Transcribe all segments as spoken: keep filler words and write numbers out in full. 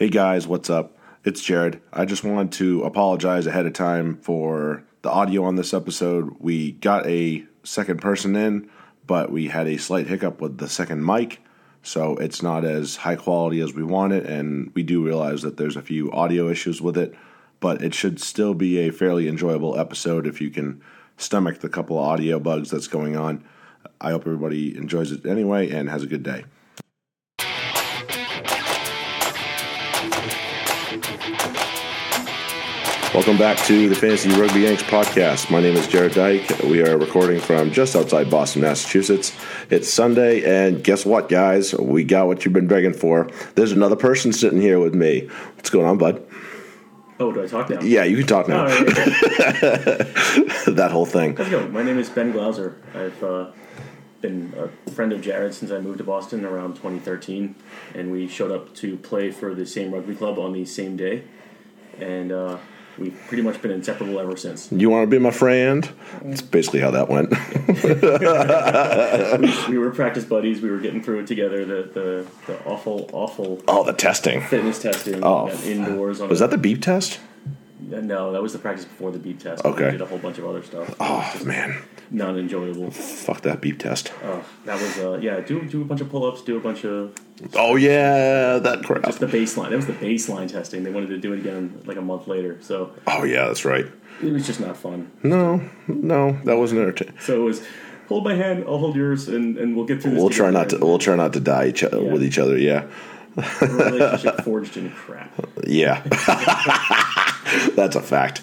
Hey guys, what's up? It's Jared. I just wanted to apologize ahead of time for the audio on this episode. We got a second person in, but we had a slight hiccup with the second mic, so it's not as high quality as we want it, and we do realize that there's a few audio issues with it, but it should still be a fairly enjoyable episode if you can stomach the couple of audio bugs that's going on. I hope everybody enjoys it anyway and has a good day. Welcome back to the Fantasy Rugby Yanks podcast. My name is Jared Dyke. We are recording from just outside Boston, Massachusetts. It's Sunday, and guess what, guys? We got what you've been begging for. There's another person sitting here with me. What's going on, bud? Oh, do I talk now? Yeah, you can talk now. Oh, right, right. That whole thing. How's it going? My name is Ben Glauser. I've uh, been a friend of Jared since I moved to Boston around twenty thirteen, and we showed up to play for the same rugby club on the same day, and uh, we've pretty much been inseparable ever since. You want to be my friend? That's basically how that went. we, we were practice buddies. We were getting through it together. The the, the awful, awful... Oh, the testing. Fitness testing. Oh, indoors. On was a, that the beep test? No, that was the practice before the beep test. Okay. We did a whole bunch of other stuff. Oh, man. Not enjoyable. Fuck that beep test. Uh, that was, uh, yeah, do do a bunch of pull-ups, do a bunch of... Oh, yeah, that crap. Just the baseline. That was the baseline testing. They wanted to do it again like a month later, so... Oh, yeah, that's right. It was just not fun. No, no, that wasn't entertaining. So it was... Hold my hand, I'll hold yours, and, and we'll get through this. We'll try not to we'll try not to die each other, yeah. with each other, yeah. A relationship forged in crap. Yeah. That's a fact.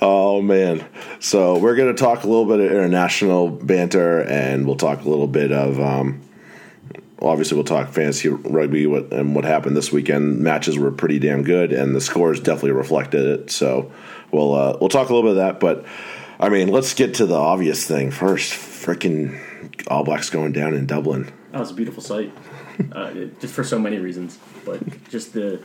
Oh, man. So we're going to talk a little bit of international banter, and we'll talk a little bit of, um, obviously we'll talk fantasy rugby and what happened this weekend. Matches were pretty damn good, and the scores definitely reflected it. So we'll uh, we'll talk a little bit of that, but... I mean, let's get to the obvious thing first. Freaking All Blacks going down in Dublin. Oh, it's a beautiful sight, uh, it, just for so many reasons. But just the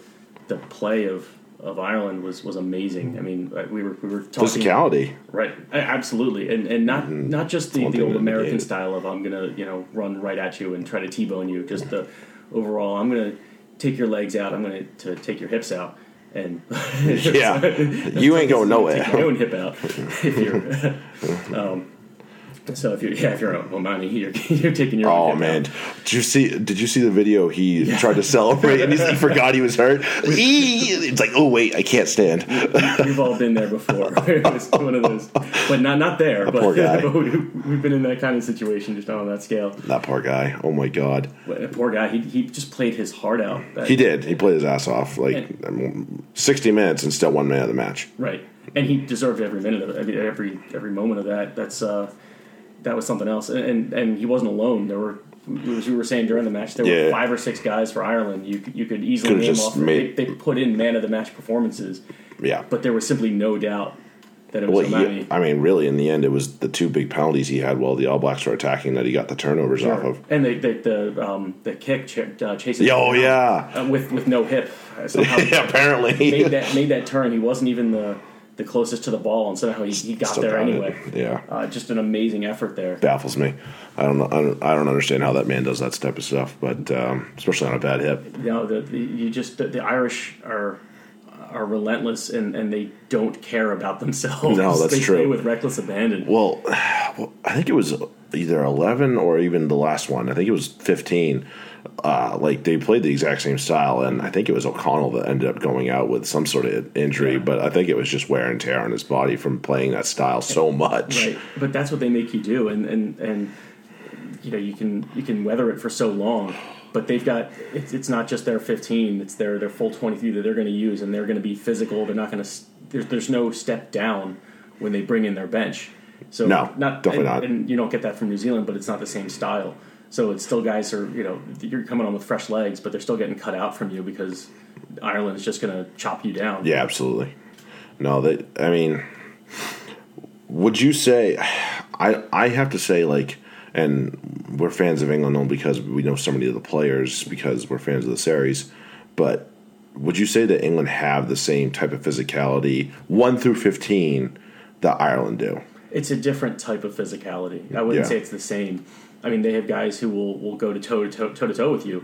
the play of, of Ireland was, was amazing. I mean, we were we were talking physicality, right? Absolutely, and and not mm-hmm. not just the, the old American style of I'm gonna you know run right at you and try to T-bone you. Just the overall, I'm gonna take your legs out. I'm gonna to take your hips out. And yeah, you ain't going nowhere. Take your own hip out. If you're, um, so if you're, yeah, if you're an Omani, you're, you're taking your. Oh, own hip man, out. Did you see? Did you see the video? He yeah. tried to celebrate and he forgot he was hurt. It's like, oh wait, I can't stand. We, we've all been there before. It was one of those, but not not there. That but, poor guy. But we, we've been in that kind of situation, just not on that scale. That poor guy. Oh my god. But poor guy. He he just played his heart out. That, he did. He played his ass off. Like. And, I mean, sixty minutes and still one minute of the match. Right, and he deserved every minute of it. I mean, every every moment of that. That's uh, that was something else. And, and and he wasn't alone. There were, as we were saying during the match, there yeah. were five or six guys for Ireland. You you could easily Could've name off. Made, they, they put in man of the match performances. Yeah, but there was simply no doubt that it was well, Omani. I mean, really, in the end, it was the two big penalties he had while the All Blacks were attacking that he got the turnovers sure. off of. And the the the, um, the kick ch- uh, chases. Oh yeah, uh, with with no hip. Somehow yeah, apparently made that made that turn. He wasn't even the, the closest to the ball, and somehow he, he got Still there anyway. It. Yeah, uh, just an amazing effort there. Baffles me. I don't know. I don't, I don't understand how that man does that type of stuff, but um, especially on a bad hip. You know, the, the, you just the, the Irish are are relentless, and, and they don't care about themselves. No, that's they true. They play with reckless abandon. Well, well, I think it was either eleven or even the last one. I think it was fifteen. Uh, like they played the exact same style, and I think it was O'Connell that ended up going out with some sort of injury, yeah. but I think it was just wear and tear on his body from playing that style so much. Right, but that's what they make you do, and, and, and you know you can you can weather it for so long, but they've got it's, it's not just their fifteen, it's their their full twenty-three that they're going to use, and they're going to be physical. They're not going to there's there's no step down when they bring in their bench. So no, not definitely and, not, and you don't get that from New Zealand, but it's not the same style. So it's still guys are, you know, you're coming on with fresh legs, but they're still getting cut out from you because Ireland is just going to chop you down. Yeah, absolutely. No, they, I mean, would you say, I I have to say, like, and we're fans of England only because we know so many of the players because we're fans of the series, but would you say that England have the same type of physicality, one through fifteen, that Ireland do? It's a different type of physicality. I wouldn't yeah. say it's the same. I mean, they have guys who will, will go to toe to toe, toe to toe with you,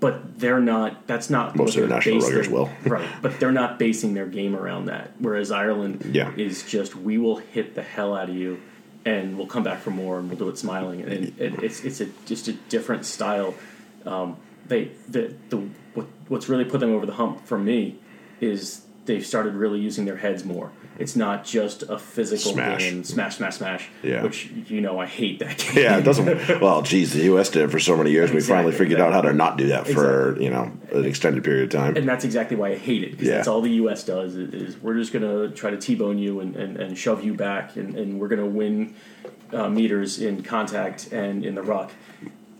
But they're not – that's not – most of their national rugby as well. Right, but they're not basing their game around that, whereas Ireland yeah. is just, we will hit the hell out of you and we'll come back for more and we'll do it smiling. And, and it's it's a, just a different style. Um, they the, the what, What's really put them over the hump for me is they've started really using their heads more. It's not just a physical smash. game, smash, smash, smash, yeah. which, you know, I hate that game. Yeah, it doesn't – well, geez, the U S did it for so many years. Exactly, we finally figured exactly. out how to not do that for, exactly. you know, an extended period of time. And that's exactly why I hate it, because yeah. that's all the U S does is we're just going to try to T-bone you and, and, and shove you back, and, and we're going to win uh, meters in contact and in the ruck.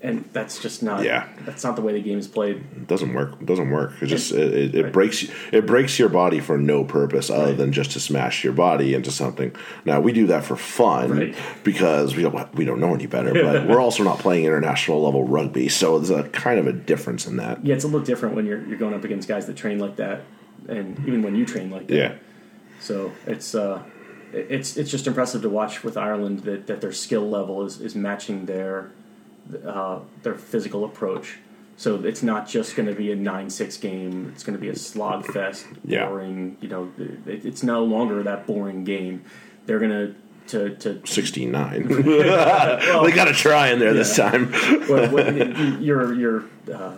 And that's just not. Yeah. That's not the way the game is played. It doesn't work. It doesn't work. It just it, it, it right. breaks it breaks your body for no purpose other right. than just to smash your body into something. Now we do that for fun right. because we don't we don't know any better. But we're also not playing international level rugby, so there's a kind of a difference in that. Yeah, it's a little different when you're you're going up against guys that train like that, and even when you train like that. Yeah. So it's uh, it's it's just impressive to watch with Ireland that, that their skill level is, is matching their. Uh, their physical approach, so it's not just going to be a nine six game. It's going to be a slog fest, boring. Yeah. You know, it, it's no longer that boring game. They're going to to sixteen nine. Well, they got a try in there yeah. this time. Well, when, your your uh,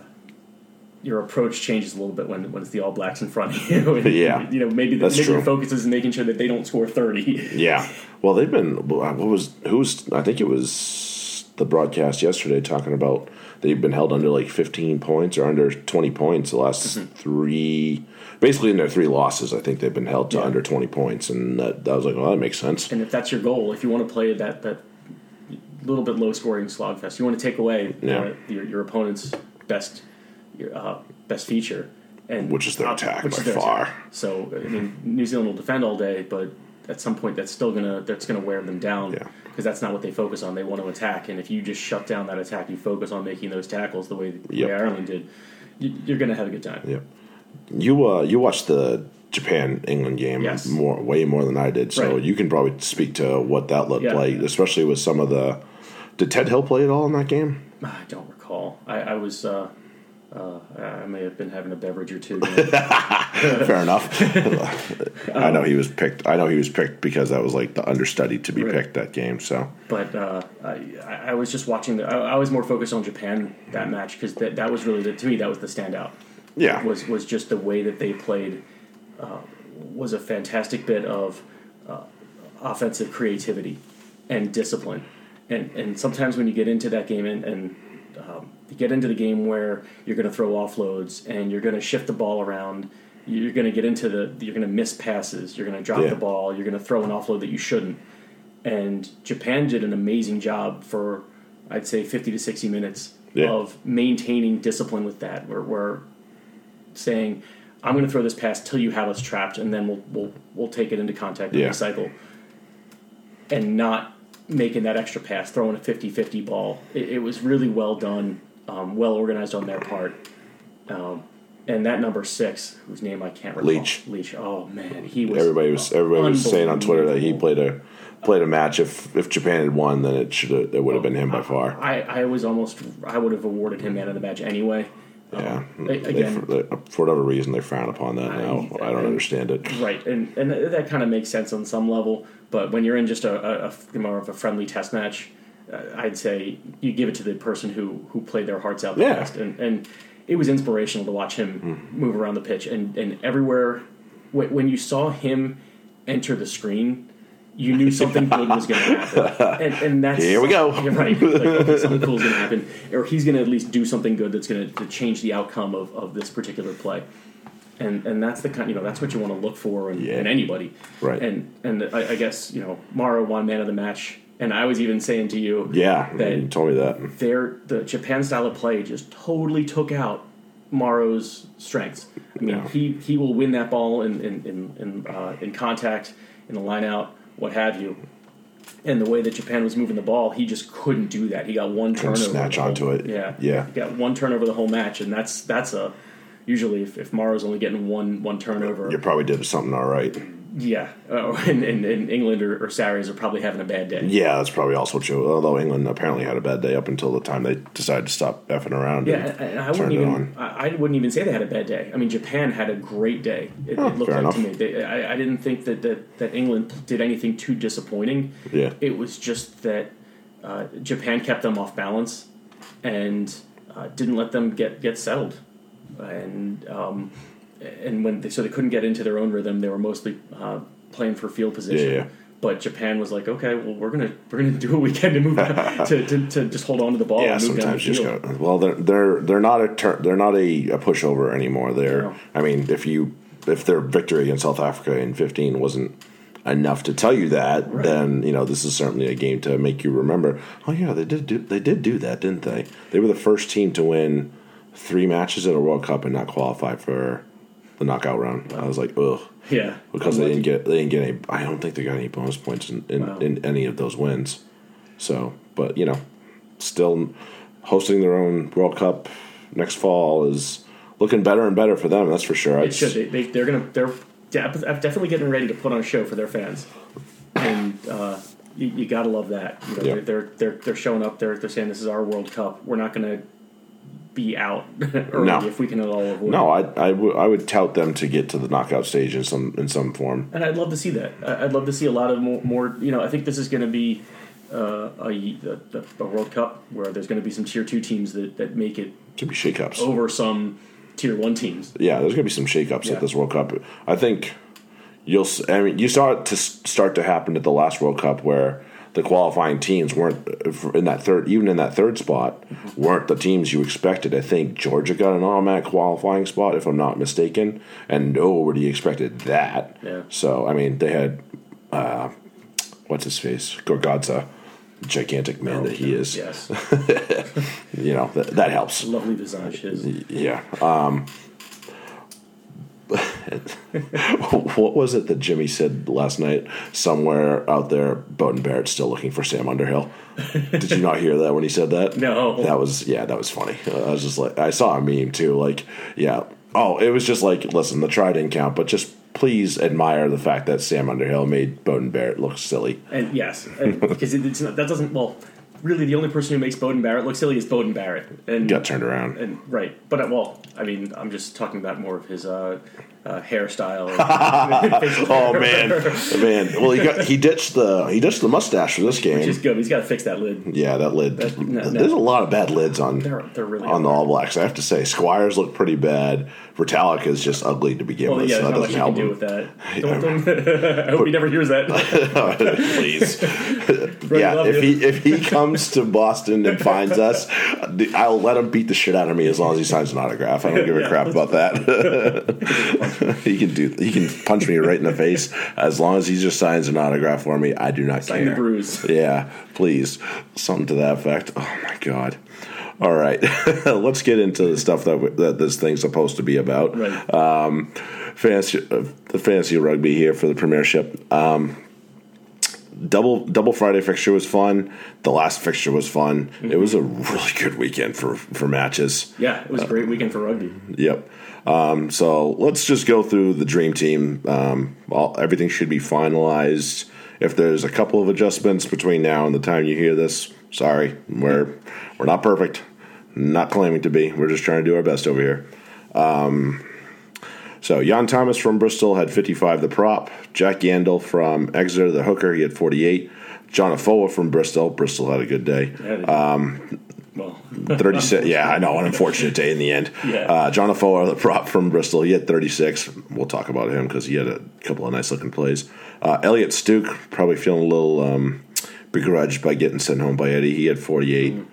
your approach changes a little bit when when it's the All Blacks in front of you. And, yeah, you know, maybe the maybe focus is making sure that they don't score thirty. Yeah. Well, they've been. What was who's? I think it was. The broadcast yesterday talking about they've been held under like fifteen points or under twenty points the last mm-hmm. three, basically in their three losses. I think they've been held to yeah. under twenty points, and that, that was like, well, that makes sense. And if that's your goal, if you want to play that that little bit low scoring slogfest, you want to take away yeah. uh, your your opponent's best your, uh, best feature, and which is their uh, attack by their far. Attack. So I mean, New Zealand will defend all day, but at some point that's still gonna that's gonna wear them down. Yeah. Because that's not what they focus on. They want to attack, and if you just shut down that attack, you focus on making those tackles the way that yep. Ireland did, you're going to have a good time. Yep. You uh, you watched the Japan England game yes. more way more than I did, so right. you can probably speak to what that looked yeah. like, especially with some of the. Did Ted Hill play at all in that game? I don't recall. I, I was. Uh, Uh, I may have been having a beverage or two. Fair enough. I know he was picked. I know he was picked because that was like the understudy to be right. picked that game. So, but uh, I, I was just watching. The, I, I was more focused on Japan that match because that that was really the, to me that was the standout. Yeah, was was just the way that they played uh, was a fantastic bit of uh, offensive creativity and discipline. And and sometimes when you get into that game and. and Um, you get into the game where you're going to throw offloads and you're going to shift the ball around. You're going to get into the you're going to miss passes. You're going to drop yeah. the ball. You're going to throw an offload that you shouldn't. And Japan did an amazing job for I'd say fifty to sixty minutes yeah. of maintaining discipline with that. Where we're saying I'm going to throw this pass till you have us trapped, and then we'll we'll we'll take it into contact and yeah. recycle, and not. Making that extra pass, throwing a fifty-fifty ball. It, it was really well done, um, well organized on their part. Um, and that number six, whose name I can't recall. Leach. Leach. Oh, man. He was everybody was everybody was saying on Twitter that he played a played a match. If if Japan had won, then it should it would have been him by far. I, I was almost I would have awarded him man of the match anyway. Yeah, um, they, again, they, for whatever reason, they frown upon that now. I, I don't and, understand it. Right, and and that kind of makes sense on some level. But when you're in just a, a, a more of a friendly test match, uh, I'd say you give it to the person who, who played their hearts out the yeah. best. And and it was inspirational to watch him mm. move around the pitch and and everywhere. When, when you saw him enter the screen, you knew something big was going to happen. And, and that's... Here we go. You're right. Like, okay, something cool is going to happen. Or he's going to at least do something good that's going to change the outcome of, of this particular play. And and that's the kind... You know, that's what you want to look for in, yeah. in anybody. Right. And, and I, I guess, you know, Maro won man of the match. And I was even saying to you... Yeah, that you told me that. Their, the Japan style of play just totally took out Maro's strengths. I mean, yeah. he, he will win that ball in, in, in, in, uh, in contact, in the lineout. What have you? And the way that Japan was moving the ball, he just couldn't do that. He got one turnover. Snatch onto it. Yeah, yeah. He got one turnover the whole match, and that's that's a usually if, if Maro's only getting one one turnover, you probably did something all right. Yeah, uh, and, and, and England or, or Saudis are probably having a bad day. Yeah, that's probably also true, although England apparently had a bad day up until the time they decided to stop effing around. Yeah, and, and I, wouldn't even, I wouldn't even say they had a bad day. I mean, Japan had a great day, it, oh, it looked like enough. to me. They, I, I didn't think that, that, that England did anything too disappointing. Yeah. It was just that uh, Japan kept them off balance and uh, didn't let them get, get settled. And... Um, And when they, so they couldn't get into their own rhythm, they were mostly uh, playing for field position. Yeah, yeah. But Japan was like, okay, well, we're gonna we're gonna do what we can to move down, to, to to just hold on to the ball. Yeah, and move sometimes down the field. Just go. Well, they're they're they're not a ter- they're not a, a pushover anymore. They're no. I mean, if you if their victory against South Africa in fifteen wasn't enough to tell you that, right. then you know this is certainly a game to make you remember. Oh yeah, they did do, they did do that, didn't they? They were the first team to win three matches at a World Cup and not qualify for the knockout round. Wow. I was like, ugh. Yeah. Because they didn't get, they didn't get any. I don't think they got any bonus points in, in, wow. in any of those wins. So, but you know, still hosting their own World Cup next fall is looking better and better for them. That's for sure. It I just, should. They, they, they're gonna. They're definitely getting ready to put on a show for their fans, and uh, you, you gotta love that. You know, yeah. They're they're they're showing up. They're they're saying this is our World Cup. We're not gonna be out early no. if we can at all avoid no, it. No, I, I, w- I would tout them to get to the knockout stage in some in some form. And I'd love to see that. I'd love to see a lot of more, more you know, I think this is going to be uh, a, a, a World Cup where there's going to be some Tier two teams that, that make it to be shakeups over some Tier one teams. Yeah, there's going to be some shakeups yeah. at this World Cup. I think you'll I mean, you saw it to start to happen at the last World Cup where the qualifying teams weren't in that third, even in that third spot, weren't the teams you expected. I think Georgia got an automatic qualifying spot, if I'm not mistaken, and nobody expected that. Yeah. So I mean, they had uh, what's his face, Gorgadza, gigantic man oh, that he is. Yes, you know that, that helps. Lovely visage. His. Yeah. Um, what was it that Jimmy said last night? Somewhere out there, Beauden Barrett's still looking for Sam Underhill. Did you not hear that when he said that? No. That was yeah, that was funny. I was just like, I saw a meme too. Like, yeah, oh, it was just like, listen, the try didn't count, but just please admire the fact that Sam Underhill made Beauden Barrett look silly. And yes, because it, it's not, that doesn't well. Really, the only person who makes Beauden Barrett look silly is Beauden Barrett. And got turned around. And right, but well, I mean, I'm just talking about more of his uh, uh, hairstyle. oh man, man. Well, he got, he ditched the he ditched the mustache for this game, which is good. He's got to fix that lid. Yeah, that lid. That, no, there's no. a lot of bad lids on they're, they're really on the All Blacks. I have to say, Squires look pretty bad. Retallica is just ugly to begin well, with. Yeah, so that doesn't help. Can do with that. Don't, don't, I hope but, he never hears that. Please. Really yeah, if you. he if he comes to Boston and finds us, I'll let him beat the shit out of me as long as he signs an autograph. I don't give a yeah, crap about that. he can do he can punch me right in the face as long as he just signs an autograph for me. I do not Sign care. Sign the bruise. Yeah, please, something to that effect. Oh my god. All right, let's get into the stuff that we, that this thing's supposed to be about. Right. Um, fantasy, uh, the fantasy rugby here for the Premiership. Um, double double Friday fixture was fun. The last fixture was fun. Mm-hmm. It was a really good weekend for, for matches. Yeah, it was a great uh, weekend for rugby. Yep. Um, so let's just go through the dream team. Um, all, everything should be finalized. If there's a couple of adjustments between now and the time you hear this, sorry, we're we're not perfect. Not claiming to be. We're just trying to do our best over here. Um, so, Jan Thomas from Bristol had fifty-five, the prop. Jack Yandel from Exeter, the hooker, he had forty-eight. John Afoa from Bristol. Bristol had a good day. Um, well, thirty-six. Yeah, I know, an unfortunate day in the end. Yeah. Uh, John Afoa, the prop from Bristol, he had thirty-six. We'll talk about him because he had a couple of nice-looking plays. Uh, Elliot Stuke, probably feeling a little um, begrudged by getting sent home by Eddie. He had forty-eight. Mm.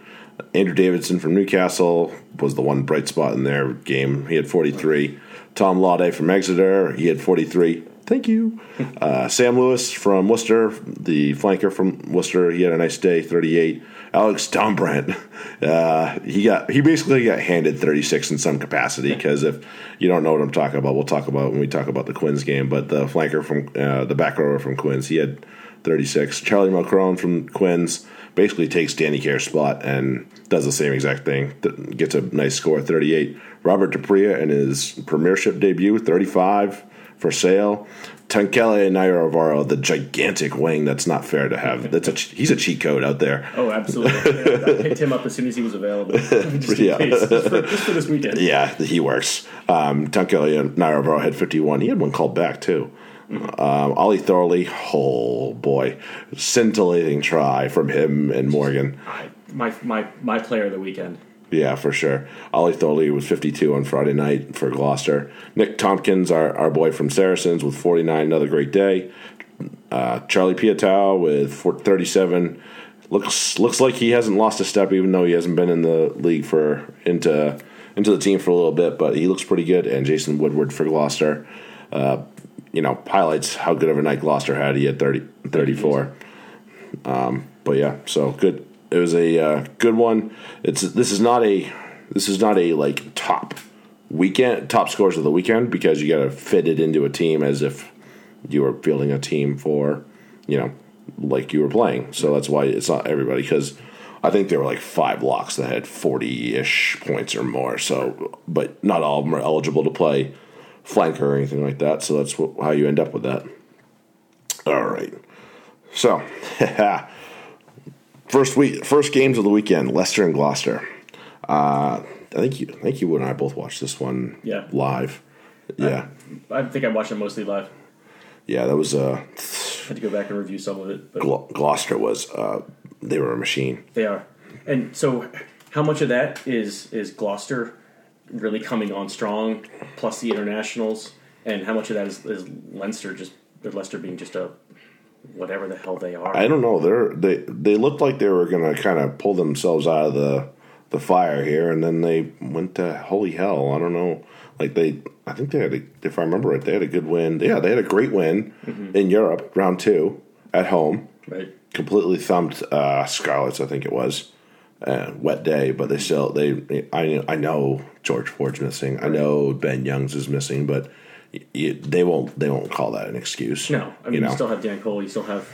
Andrew Davidson from Newcastle was the one bright spot in their game. He had forty-three. Tom Laude from Exeter, he had forty-three. Thank you. Uh, Sam Lewis from Worcester, the flanker from Worcester, he had a nice day, thirty-eight. Alex Dombrant, uh, he got he basically got handed thirty-six in some capacity because if you don't know what I'm talking about, we'll talk about it when we talk about the Quins game. But the flanker from uh, the back rower from Quins, he had thirty-six. Charlie Mulcrone from Quins basically takes Danny Care's spot and does the same exact thing. Th- gets a nice score, thirty-eight. Robert Dupree in his Premiership debut, thirty-five for Sale. Tankele Nairavara, the gigantic wing that's not fair to have. That's a, he's a cheat code out there. Oh, absolutely. Yeah, I picked him up as soon as he was available. Just, yeah. just, for, just for this weekend. Yeah, he works. Um, Tankele Nairavara had fifty-one. He had one called back, too. Mm-hmm. Um, Ollie Thorley, oh, boy. Scintillating try from him and Morgan. I, my, my, my player of the weekend. Yeah, for sure. Ollie Thorley was fifty-two on Friday night for Gloucester. Nick Tompkins, our, our boy from Saracens, with forty-nine, another great day. Uh, Charlie Pietau with thirty-seven. Looks looks like he hasn't lost a step, even though he hasn't been in the league for into into the team for a little bit. But he looks pretty good. And Jason Woodward for Gloucester, uh, you know, highlights how good of a night Gloucester had. He had thirty, thirty-four. Um, but yeah, so good. It was a uh, good one. It's this is not a this is not a like top weekend top scores of the weekend, because you got to fit it into a team as if you were fielding a team for, you know, like you were playing. So that's why it's not everybody, because I think there were like five locks that had forty-ish points or more. So, but not all of them are eligible to play flanker or anything like that. So that's wh- how you end up with that. All right. So. First week, first games of the weekend, Leicester and Gloucester. Uh, I think you, I think you and I both watched this one yeah. live. Yeah, I, I think I watched it mostly live. Yeah, that was. Uh, I had to go back and review some of it. But Gl- Gloucester was, uh, they were a machine. They are, and so how much of that is is Gloucester really coming on strong, plus the internationals, and how much of that is, is Leinster just or Leicester being just a. Whatever the hell they are, I don't know. They're they they looked like they were gonna kind of pull themselves out of the the fire here, and then they went to holy hell. I don't know. Like they, I think they had a, if I remember right, they had a good win. Yeah, they had a great win mm-hmm. in Europe, round two at home. Right, completely thumped uh, Scarlets, I think it was. Uh, wet day, but they still they. I I know George Ford's missing. I know Ben Youngs is missing, but. You, they won't. They won't call that an excuse. No, I mean you, know? you still have Dan Cole. You still have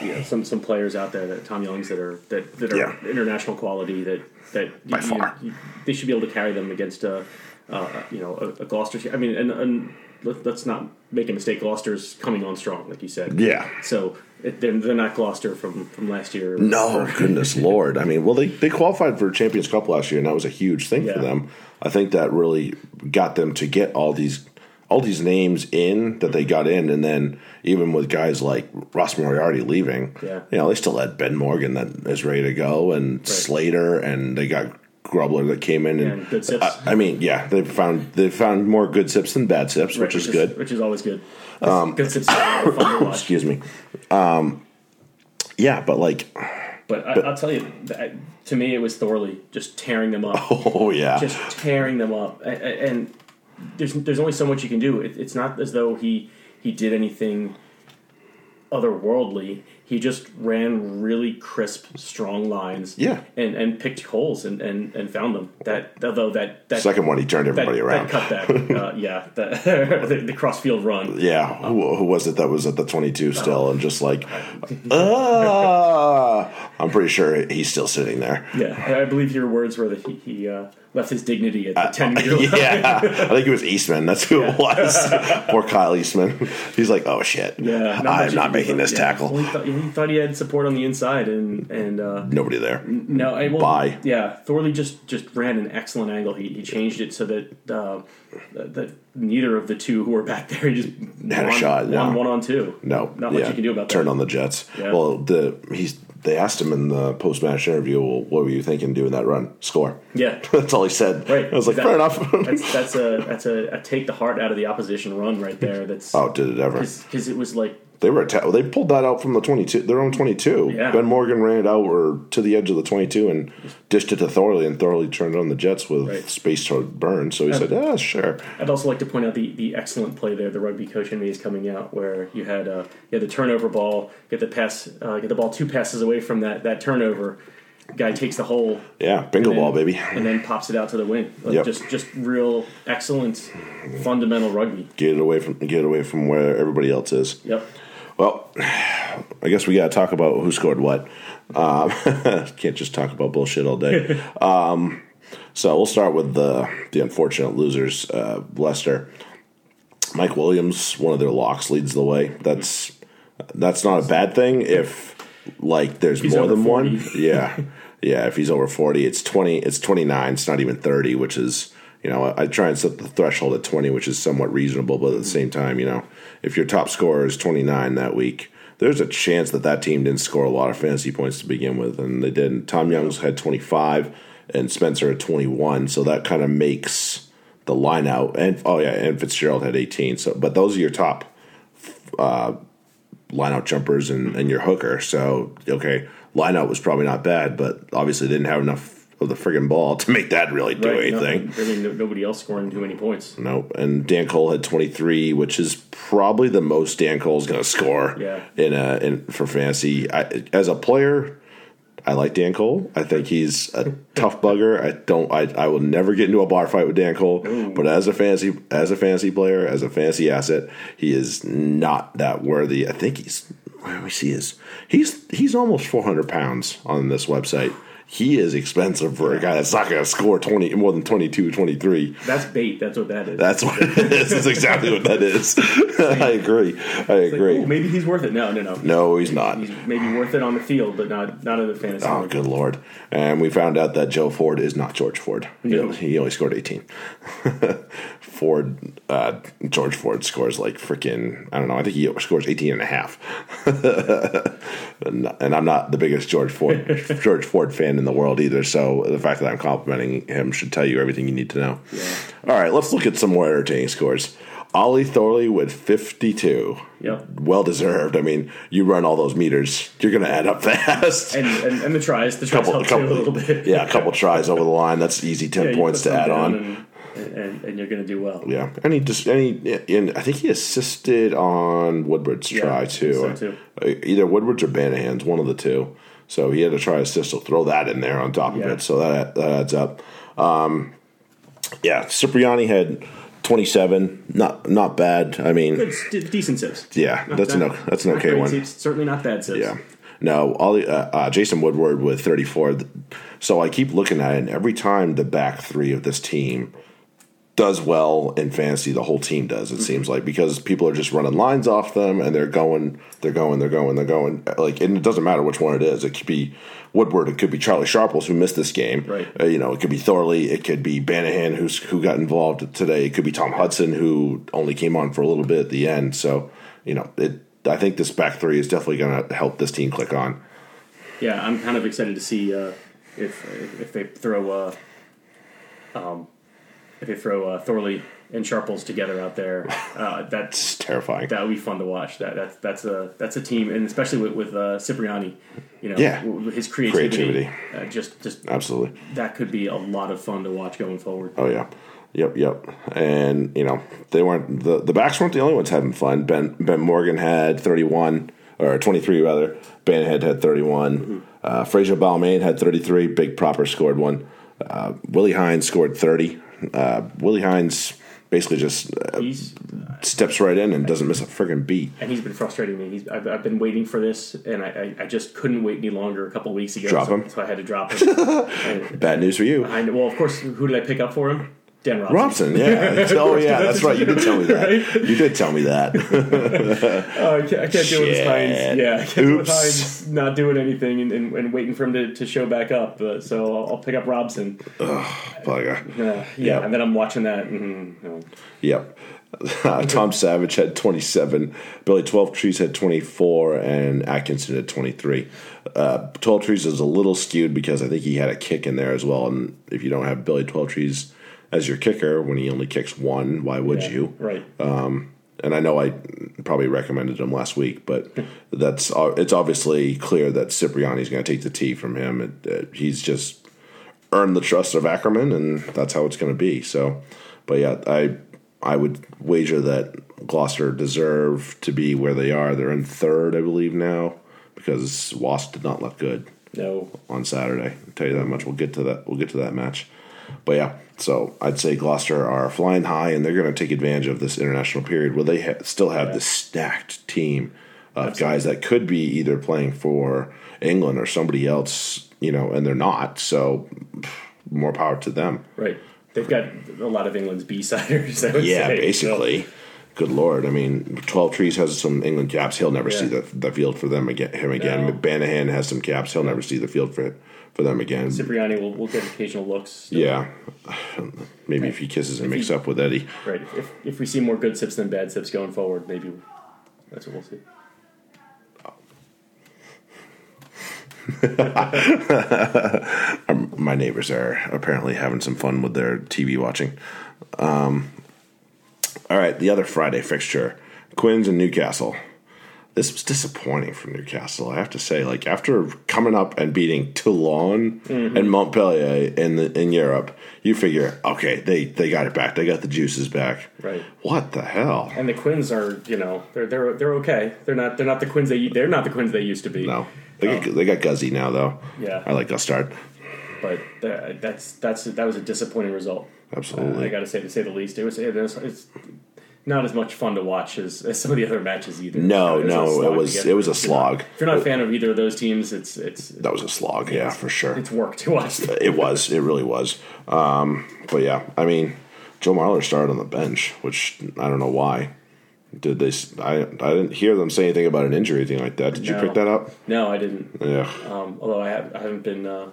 you know, some some players out there that Tom Youngs that are that, that are yeah. international quality that that by you, far you, you, they should be able to carry them against a uh, you know a, a Gloucester team. I mean, and, and let's not make a mistake. Gloucester's coming on strong, like you said. Yeah. So it, they're, they're not Gloucester from, from last year. No, or, goodness Lord. I mean, well they they qualified for Champions Cup last year, and that was a huge thing yeah. for them. I think that really got them to get all these. All these names in that they got in, and then even with guys like Ross Moriarty leaving, yeah. you know, they still had Ben Morgan that is ready to go, and right. Slater, and they got Grubler that came in, and, and good sips. Uh, I mean, yeah, they found they found more good sips than bad sips, right, which is, is good, which is always good. Um, good sips, are fun to watch. Excuse me. Um, yeah, but like. But, I, but I'll tell you, to me, it was Thorley just tearing them up. Oh yeah, just tearing them up, and. and There's there's only so much you can do. It, it's not as though he, he did anything otherworldly. He just ran really crisp, strong lines. Yeah. And, and picked holes and, and, and found them. That although that, that second one he turned everybody that, around. That cutback, uh, yeah. That, the, the crossfield run. Yeah. Um, who, who was it that was at the twenty-two still uh, and just like, ah. I'm pretty sure he's still sitting there. Yeah, I believe your words were that he. he uh, Left his dignity at the uh, ten-year line. Yeah, I think it was Eastman. That's who yeah. it was. Poor Kyle Eastman. He's like, oh, shit. Yeah, I'm not making this yeah. tackle. Well, he, thought, he thought he had support on the inside. and, and uh, Nobody there. N- no, I, well, Bye. Yeah, Thorley just, just ran an excellent angle. He, he changed it so that uh, that neither of the two who were back there he just had won, a shot. Won, no. One, one on two. No. Not much yeah. you can do about that. Turned on the Jets. Yeah. Well, the he's... They asked him in the post-match interview, well, what were you thinking doing that run? Score. Yeah. That's all he said. Right. I was like, that, fair enough. that's, that's, a, that's a, a take the heart out of the opposition run right there. That's Oh, did it ever. Because it was like... They were atta- they pulled that out from the twenty-two, their own twenty-two. Yeah. Ben Morgan ran it out or to the edge of the twenty-two and dished it to Thorley, and Thorley turned on the Jets with right. space to burn. So he I'd, said, "Ah, sure." I'd also like to point out the, the excellent play there. The rugby coach in me is coming out where you had uh, you had the turnover ball, get the pass, uh, get the ball two passes away from that that turnover. Guy takes the hole. Yeah, bingo ball, baby. And then pops it out to the wing. Like yep. Just just real excellent, fundamental rugby. Get it away from get it away from where everybody else is. Yep. Well, I guess we got to talk about who scored what. Um, can't just talk about bullshit all day. um, so we'll start with the the unfortunate losers, uh, Leicester. Mike Williams, one of their locks, leads the way. That's that's not a bad thing if like there's he's more than forty. One. Yeah, yeah. If he's over forty, it's twenty. It's twenty nine. It's not even thirty, which is you know I, I try and set the threshold at twenty, which is somewhat reasonable. But at the same time, you know, if your top scorer is twenty nine that week, there's a chance that that team didn't score a lot of fantasy points to begin with, and they didn't. Tom Young's had twenty-five and Spencer had twenty-one, so that kind of makes the line out. And oh yeah, and Fitzgerald had eighteen. So, but those are your top uh, line out jumpers and, and your hooker. So okay, line out was probably not bad, but obviously didn't have enough of the friggin' ball to make that really do right, anything. No, I mean, nobody else scoring too many points. Nope. And Dan Cole had twenty-three, which is probably the most Dan Cole's going to score yeah. in a, in for fantasy. I, as a player, I like Dan Cole. I think he's a tough bugger. I don't. I, I will never get into a bar fight with Dan Cole. Ooh. But as a fantasy as a fantasy player, as a fantasy asset, he is not that worthy. I think he's. Let me see his. He's he's almost four hundred pounds on this website. He is expensive for a guy that's not going to score twenty more than twenty-two, twenty-three. That's bait. That's what that is. That's what it is. That's exactly what that is. I agree. I it's agree. Like, oh, maybe he's worth it. No, no, no. No, he's not. He's maybe worth it on the field, but not not in the fantasy. Oh, good Lord. And we found out that Joe Ford is not George Ford. No. He only scored eighteen. Ford, uh, George Ford scores like freaking, I don't know, I think he scores eighteen and a half. And I'm not the biggest George Ford George Ford fan in the world either, so the fact that I'm complimenting him should tell you everything you need to know. Yeah. All right, let's look at some more entertaining scores. Ollie Thorley with fifty-two. Yep. Well deserved. I mean, you run all those meters, you're going to add up fast. And and, and the tries, the tries couple, couple, a little bit. Yeah, a couple tries over the line. That's easy ten yeah, points to add on. And- And, and you're going to do well. Yeah, and he just and he and I think he assisted on Woodward's yeah, try too. So too. Either Woodward's or Banahan's, one of the two. So he had to try assist. So throw that in there on top yeah. of it. So that that adds up. Um, yeah, Cipriani had twenty-seven. Not not bad. I mean, it's d- decent sips. Yeah, not that's an that's an okay one. Sips. Certainly not bad sips. Yeah. No, Ollie, uh, uh, Jason Woodward with thirty-four. So I keep looking at it, and every time the back three of this team does well in fantasy, the whole team does, it mm-hmm. seems like, because people are just running lines off them and they're going, they're going, they're going, they're going. Like, and it doesn't matter which one it is. It could be Woodward, it could be Charlie Sharples who missed this game. Right. Uh, you know, it could be Thorley, it could be Banahan who's who got involved today. It could be Tom Hudson who only came on for a little bit at the end. So, you know, it. I think this back three is definitely going to help this team click on. Yeah, I'm kind of excited to see uh, if if they throw. Uh, um. If they throw uh, Thorley and Sharples together out there, uh, that's terrifying. That would be fun to watch. That that's that's a that's a team, and especially with, with uh, Cipriani, you know, yeah. with his creativity, creativity. Uh, just just absolutely. That could be a lot of fun to watch going forward. Oh yeah, yep, yep. And you know, they weren't the, the backs weren't the only ones having fun. Ben Ben Morgan had thirty-one or twenty-three rather. Banhead had thirty-one. Mm-hmm. Uh, Fraser Balmain had thirty-three. Big Proper scored one. Uh, Willie Hines scored thirty. Uh, Willie Hines basically just uh, steps right in and doesn't miss a friggin' beat. And he's been frustrating me. He's, I've, I've been waiting for this, and I, I, I just couldn't wait any longer a couple weeks ago. Drop so, him. So I had to drop him. And, bad news for you. I, well, of course, who did I pick up for him? Dan Robson. Robson, yeah. Oh, yeah, that's right. You did tell me that. Right? You did tell me that. oh, I can't, I can't deal with his Hines. Yeah, I can't deal with Hines not doing anything and, and, and waiting for him to, to show back up. Uh, so I'll, I'll pick up Robson. Oh, bugger. Uh, yeah, yep. And then I'm watching that. Mm-hmm. Oh. Yep. Uh, Tom Savage had twenty-seven. Billy Twelvetrees had twenty-four. And Atkinson had twenty-three. Uh, Twelvetrees is a little skewed because I think he had a kick in there as well. And if you don't have Billy Twelvetrees as your kicker, when he only kicks one, why would yeah, you? Right. Um, and I know I probably recommended him last week, but that's it's obviously clear that Cipriani's going to take the tee from him. It, it, he's just earned the trust of Ackerman, and that's how it's going to be. So, but yeah, I I would wager that Gloucester deserve to be where they are. They're in third, I believe, now because Wasps did not look good. No. On Saturday, I'll tell you that much. We'll get to that. We'll get to that match. But yeah, so I'd say Gloucester are flying high, and they're going to take advantage of this international period where they ha- still have yeah. this stacked team of Absolutely. guys that could be either playing for England or somebody else, you know, and they're not. So pff, more power to them. Right. They've got a lot of England's B-siders, I would yeah, say. Yeah, basically. So. good Lord. I mean, Twelvetrees has some England caps. He'll never yeah. see the, the field for them again. Him again. No. Banahan has some caps. He'll never see the field for for them again. Cipriani will will get occasional looks. Still. Yeah, maybe if he kisses and makes up with Eddie. Right. If if we see more good sips than bad sips going forward, maybe that's what we'll see. My neighbors are apparently having some fun with their T V watching. Um, all right, the other Friday fixture, Quins and Newcastle. This was disappointing for Newcastle, I have to say. Like, after coming up and beating Toulon mm-hmm. and Montpellier in the, in Europe, you figure, okay, they, they got it back. They got the juices back. Right. What the hell? And the Quins are, you know, they're they're they're okay. They're not they're not the Quins they they're not the Quins they used to be. No. They oh. got, they got Guzzy now, though. Yeah, I like that start. But uh, that's that's that was a disappointing result. Absolutely, uh, I got to say, to say the least, it was it was it's not as much fun to watch as, as some of the other matches either. No, no, it was it was a slog. If you're not a fan of either of those teams, it's it's that was a slog. Yeah, for sure. It's work to watch. It was. It really was. Um, but yeah, I mean, Joe Marler started on the bench, which I don't know why. Did they? I I didn't hear them say anything about an injury or anything like that. Did no. you pick that up? No, I didn't. Yeah. Um, although I have, I haven't been uh,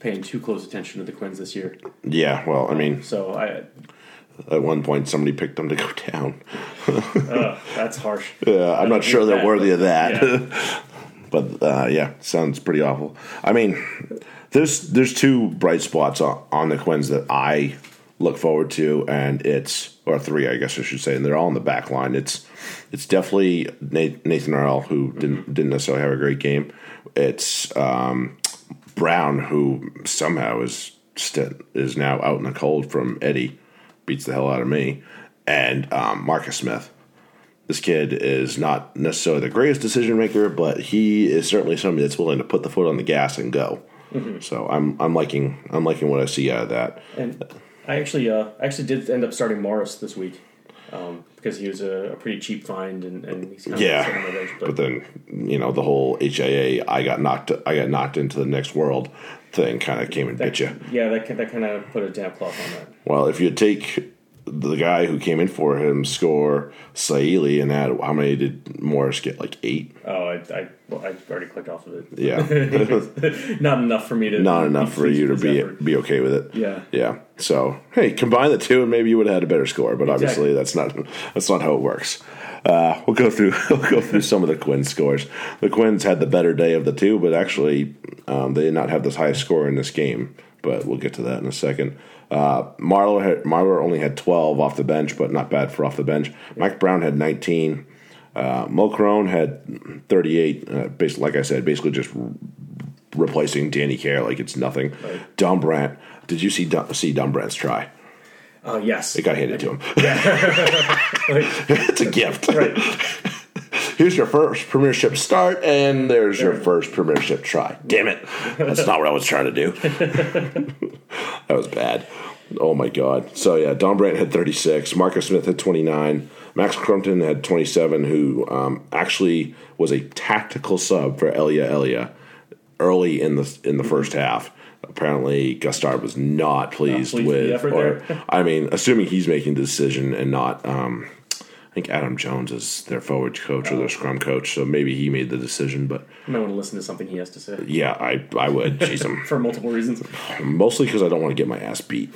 paying too close attention to the Quins this year. Yeah. Well, I mean. Um, so I. At one point, somebody picked them to go down. uh, that's harsh. Yeah, I'm not sure they're worthy of that. Yeah. But uh, yeah, sounds pretty awful. I mean, there's there's two bright spots on, on the Quins that I look forward to, and it's or three, I guess I should say, and they're all in the back line. It's it's definitely Nathan Earl, who mm-hmm. didn't didn't necessarily have a great game. It's um, Brown, who somehow is st- is now out in the cold from Eddie, beats the hell out of me, and um, Marcus Smith. This kid is not necessarily the greatest decision maker, but he is certainly somebody that's willing to put the foot on the gas and go. Mm-hmm. So I'm I'm liking I'm liking what I see out of that. And- I actually, uh, actually did end up starting Morris this week um, because he was a, a pretty cheap find, and, and he's kind of yeah. on the bench, but. but then you know the whole H I A, I got knocked, I got knocked into the next world thing kind of came and that, bit you. Yeah, that that kind of put a damp cloth on that. Well, if you take the guy who came in for him, score Saili, and add how many did Morris get? Like eight. Oh, I I, well, I already clicked off of it. Yeah, not enough for me to. Not enough for you to be effort. be okay with it. Yeah, yeah. So hey, combine the two, and maybe you would have had a better score. But exactly. obviously, that's not that's not how it works. Uh, we'll go through we'll go through some of the Quins scores. The Quins had the better day of the two, but actually, um, they did not have the highest score in this game. But we'll get to that in a second. Uh, Marler, had, Marler only had twelve off the bench, but not bad for off the bench. Mike Brown had nineteen. Uh, Mulcrone had thirty-eight. Uh, basically, like I said, basically just re- replacing Danny Care like it's nothing. Right. Dumbrandt, did you see Dum- see Dumbrandt try? Oh uh, yes, it got handed to him. Yeah. It's a gift. Right. Here's your first premiership start, and there's your first premiership try. Damn it. That's not what I was trying to do. That was bad. Oh, my God. So, yeah, Dumbrandt had thirty-six. Marcus Smith had twenty-nine. Max Crumpton had twenty-seven, who um, actually was a tactical sub for Elia Elia early in the in the first half. Apparently, Gustard was not pleased, not pleased with, with the effort there. Or, I mean, assuming he's making the decision and not um, – I think Adam Jones is their forward coach oh. or their scrum coach, so maybe he made the decision. But you might want to listen to something he has to say. Yeah, I I would. Jeez, I'm, for multiple reasons. Mostly because I don't want to get my ass beat.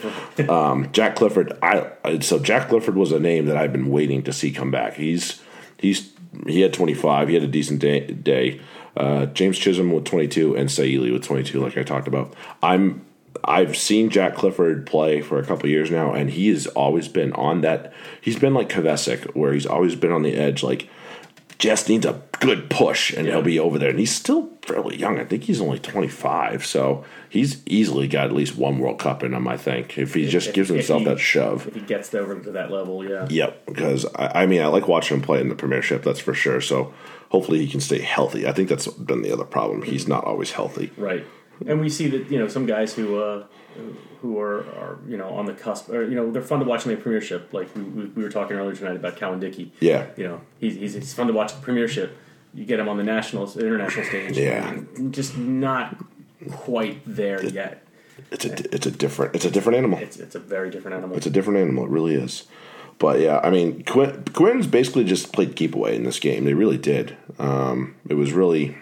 um, Jack Clifford. I so Jack Clifford was a name that I've been waiting to see come back. He's he's he had twenty-five. He had a decent day. day. Uh, James Chisholm with twenty-two and Saili with twenty-two, like I talked about. I'm I've seen Jack Clifford play for a couple of years now, and he has always been on that. He's been like Kvesic, where he's always been on the edge, like just needs a good push, and yeah. he'll be over there. And he's still fairly young. I think he's only twenty-five, so he's easily got at least one World Cup in him, I think, if he if, just if, gives himself he, that shove. If he gets over to that level, yeah. Yep, because, I, I mean, I like watching him play in the Premiership, that's for sure. So hopefully he can stay healthy. I think that's been the other problem. He's not always healthy. Right. And we see that, you know, some guys who uh, who are, are, you know, on the cusp, or, you know, they're fun to watch in the Premiership. Like we, we were talking earlier tonight about Cowan Dickey. Yeah. You know, he's, he's he's fun to watch in the Premiership. You get him on the national, international stage. Yeah. Just not quite there it, yet. It's a it's a different it's a different animal. It's it's a very different animal. It's a different animal. It really is. But, yeah, I mean, Quinn, Quinn's basically just played keep away in this game. They really did. Um, it was really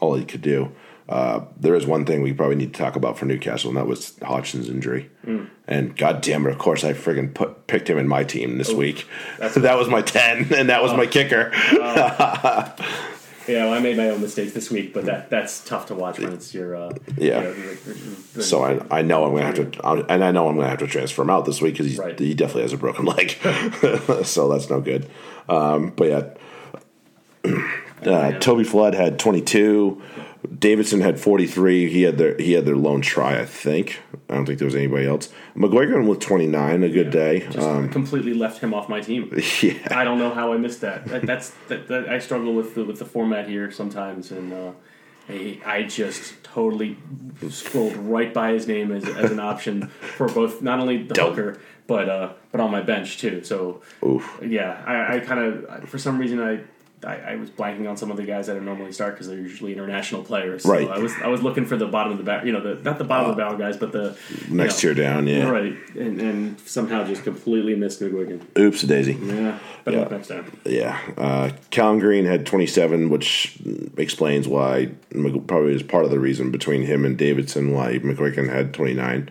all he could do. Uh, there is one thing we probably need to talk about for Newcastle, and that was Hodgson's injury. Mm. And goddamn it, of course, I friggin' put, picked him in my team this Ooh, week. That's that was my ten, and that was oh. my kicker. Oh. Yeah, well, I made my own mistakes this week, but that that's tough to watch when it's your uh, yeah. You know, your, your, your, so I I know I'm gonna have to I'll, and I know I'm gonna have to transfer him out this week because right. he definitely has a broken leg, so that's no good. Um, but yeah, uh, Toby Flood had twenty-two. Davidson had forty-three. He had their he had their lone try, I think. I don't think there was anybody else. McGuigan with twenty-nine, a good yeah, day. Just um, completely left him off my team. Yeah. I don't know how I missed that. that that's that, that, I struggle with the, with the format here sometimes, and uh, I, I just totally scrolled right by his name as, as an option for both not only the Dope. hooker but uh, but on my bench too. So Oof. yeah, I, I kind of for some reason I. I, I was blanking on some of the guys that I normally start because they're usually international players. So right. I was I was looking for the bottom of the barrel, you know, the, not the bottom uh, of the barrel guys, but the next you know, tier down, yeah, right, and, and somehow just completely missed McGuigan. Oops, Daisy. Yeah, but yeah. next time. Yeah, uh, Callum Green had twenty-seven, which explains why probably is part of the reason between him and Davidson why McGuigan had twenty-nine.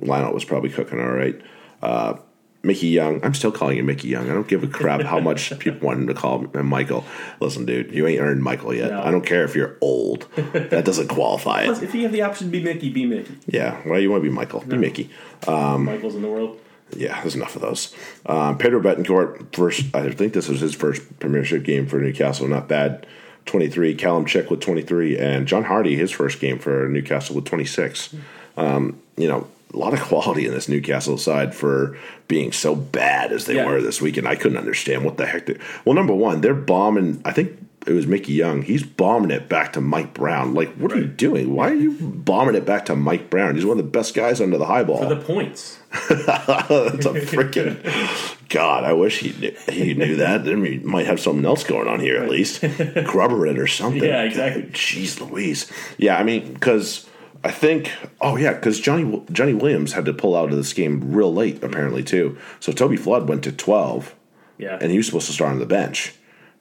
Lineout was probably cooking all right. Uh, Mickey Young. I'm still calling you Mickey Young. I don't give a crap how much people want him to call him Michael. Listen, dude, you ain't earned Michael yet. No. I don't care if you're old. That doesn't qualify. Plus, if you have the option to be Mickey, be Mickey. Yeah. Well, you want to be Michael. No. Be Mickey. Um, Michael's in the world. Yeah, there's enough of those. Um, Pedro Betancourt, first, I think this was his first premiership game for Newcastle. Not bad. twenty-three. Callum Chick with twenty-three. And John Hardy, his first game for Newcastle with twenty-six. Um, you know, a lot of quality in this Newcastle side for being so bad as they yeah. were this weekend. I couldn't understand what the heck. They, well, number one, they're bombing. I think it was Mickey Young. He's bombing it back to Mike Brown. Like, what right. are you doing? Why are you bombing it back to Mike Brown? He's one of the best guys under the high ball. For the points. That's a freaking God. I wish he knew, he knew that. Then we might have something else going on here right. at least. Grubber it or something. Yeah, exactly. God, geez Louise. Yeah, I mean, because I think, oh, yeah, because Johnny Johnny Williams had to pull out of this game real late, apparently, too. So Toby Flood went to twelve, yeah, and he was supposed to start on the bench.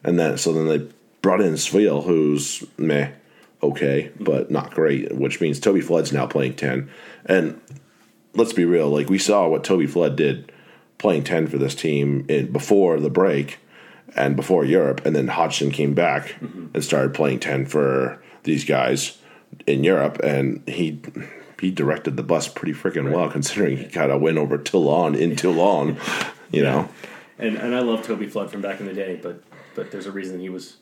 And then so then they brought in Swiel, who's meh, okay, but not great, which means Toby Flood's now playing ten. And let's be real, like we saw what Toby Flood did playing ten for this team in, before the break and before Europe, and then Hodgson came back mm-hmm. and started playing ten for these guys in Europe, and he he directed the bus pretty freaking right. well, considering he got a win over Toulon in Toulon, you yeah. know. And and I love Toby Flood from back in the day, but but there's a reason he was.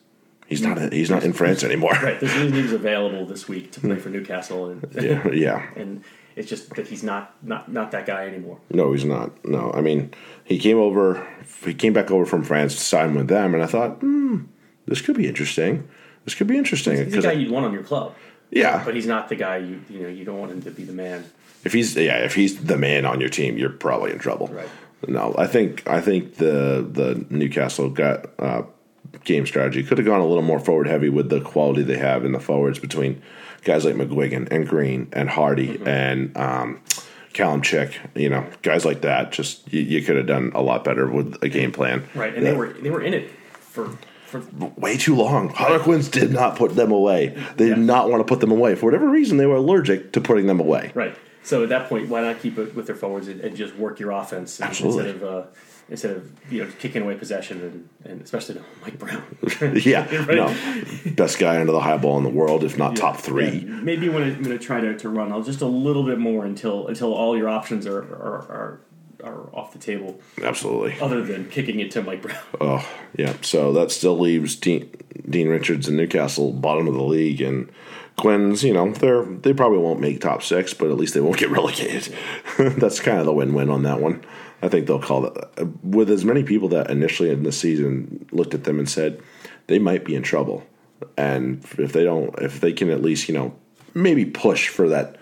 He's not a, he's not in France anymore. Right, there's a reason he was available this week to play for Newcastle, and yeah, yeah. and it's just that he's not, not not that guy anymore. No, he's not. No, I mean he came over, he came back over from France, signed with them, and I thought, hmm, this could be interesting. This could be interesting. He's the guy I, you'd want on your club. Yeah, but he's not the guy you you know you don't want him to be the man. If he's yeah, if he's the man on your team, you're probably in trouble. Right. No, I think I think the the Newcastle got uh, game strategy could have gone a little more forward heavy with the quality they have in the forwards between guys like McGuigan and Green and Hardy mm-hmm. and um, Callum Chick, you know, guys like that. Just you, you could have done a lot better with a game plan. Right, and that, they were they were in it for. For way too long. Harlequins right. did not put them away. They yeah. did not want to put them away. For whatever reason, they were allergic to putting them away. Right. So at that point, why not keep it with their forwards and, and just work your offense Absolutely. instead of uh, instead of you know kicking away possession and, and especially to Mike Brown. yeah. Right? No. Best guy under the high ball in the world, if not yeah. top three. Yeah. Maybe when I'm going to try to run I'll just a little bit more until until all your options are are. are are off the table. Absolutely. Other than kicking it to Mike Brown. Oh, yeah. So that still leaves Dean, Dean Richards and Newcastle bottom of the league. And Quinn's, you know, they're they probably won't make top six, but at least they won't get relegated. That's kind of the win-win on that one. I think they'll call that. With as many people that initially in the season looked at them and said, they might be in trouble. And if they don't, if they can at least, you know, maybe push for that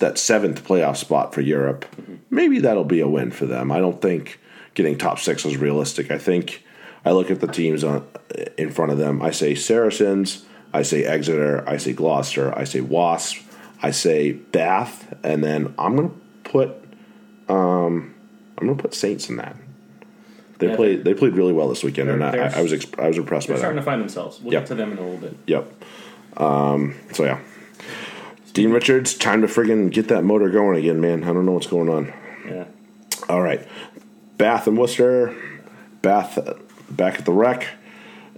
that seventh playoff spot for Europe, mm-hmm. maybe that'll be a win for them. I don't think getting top six is realistic. I think I look at the teams on, in front of them. I say Saracens, I say Exeter, I say Gloucester, I say Wasps, I say Bath, and then I'm gonna put um, I'm gonna put Saints in that. They yeah, played. They played really well this weekend, and I, I was exp- I was impressed by that. They're starting to find themselves. We'll yep. get to them in a little bit. Yep. Um, so yeah, Dean Richards, time to friggin' get that motor going again, man. I don't know what's going on. Yeah. All right, Bath and Worcester. Bath back at the Rec.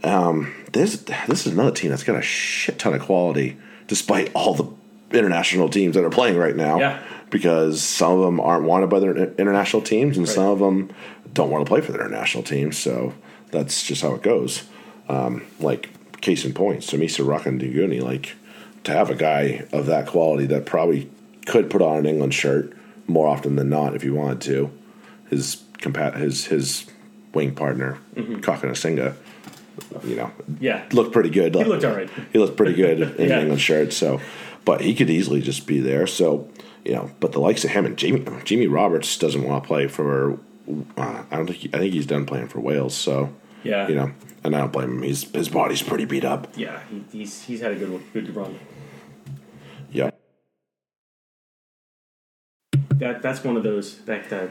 Um, this this is another team that's got a shit ton of quality, despite all the international teams that are playing right now. Yeah. Because some of them aren't wanted by their international teams, and right. some of them don't want to play for their international teams. So that's just how it goes. Um, like, case in point, Samisa Rock and Duguni, like, to have a guy of that quality that probably could put on an England shirt more often than not if he wanted to, his compa- his his wing partner, mm-hmm. Kakanasinga, you know, yeah. looked pretty good. He looked all right. He looked pretty good in yeah. an England shirt. So, but he could easily just be there. So, you know, but the likes of him and Jamie, Jamie Roberts doesn't want to play for. Uh, I don't think. He, I think he's done playing for Wales. So yeah, you know, and I don't blame him. His his body's pretty beat up. Yeah, he, he's he's had a good good run. Yeah, that that's one of those that that,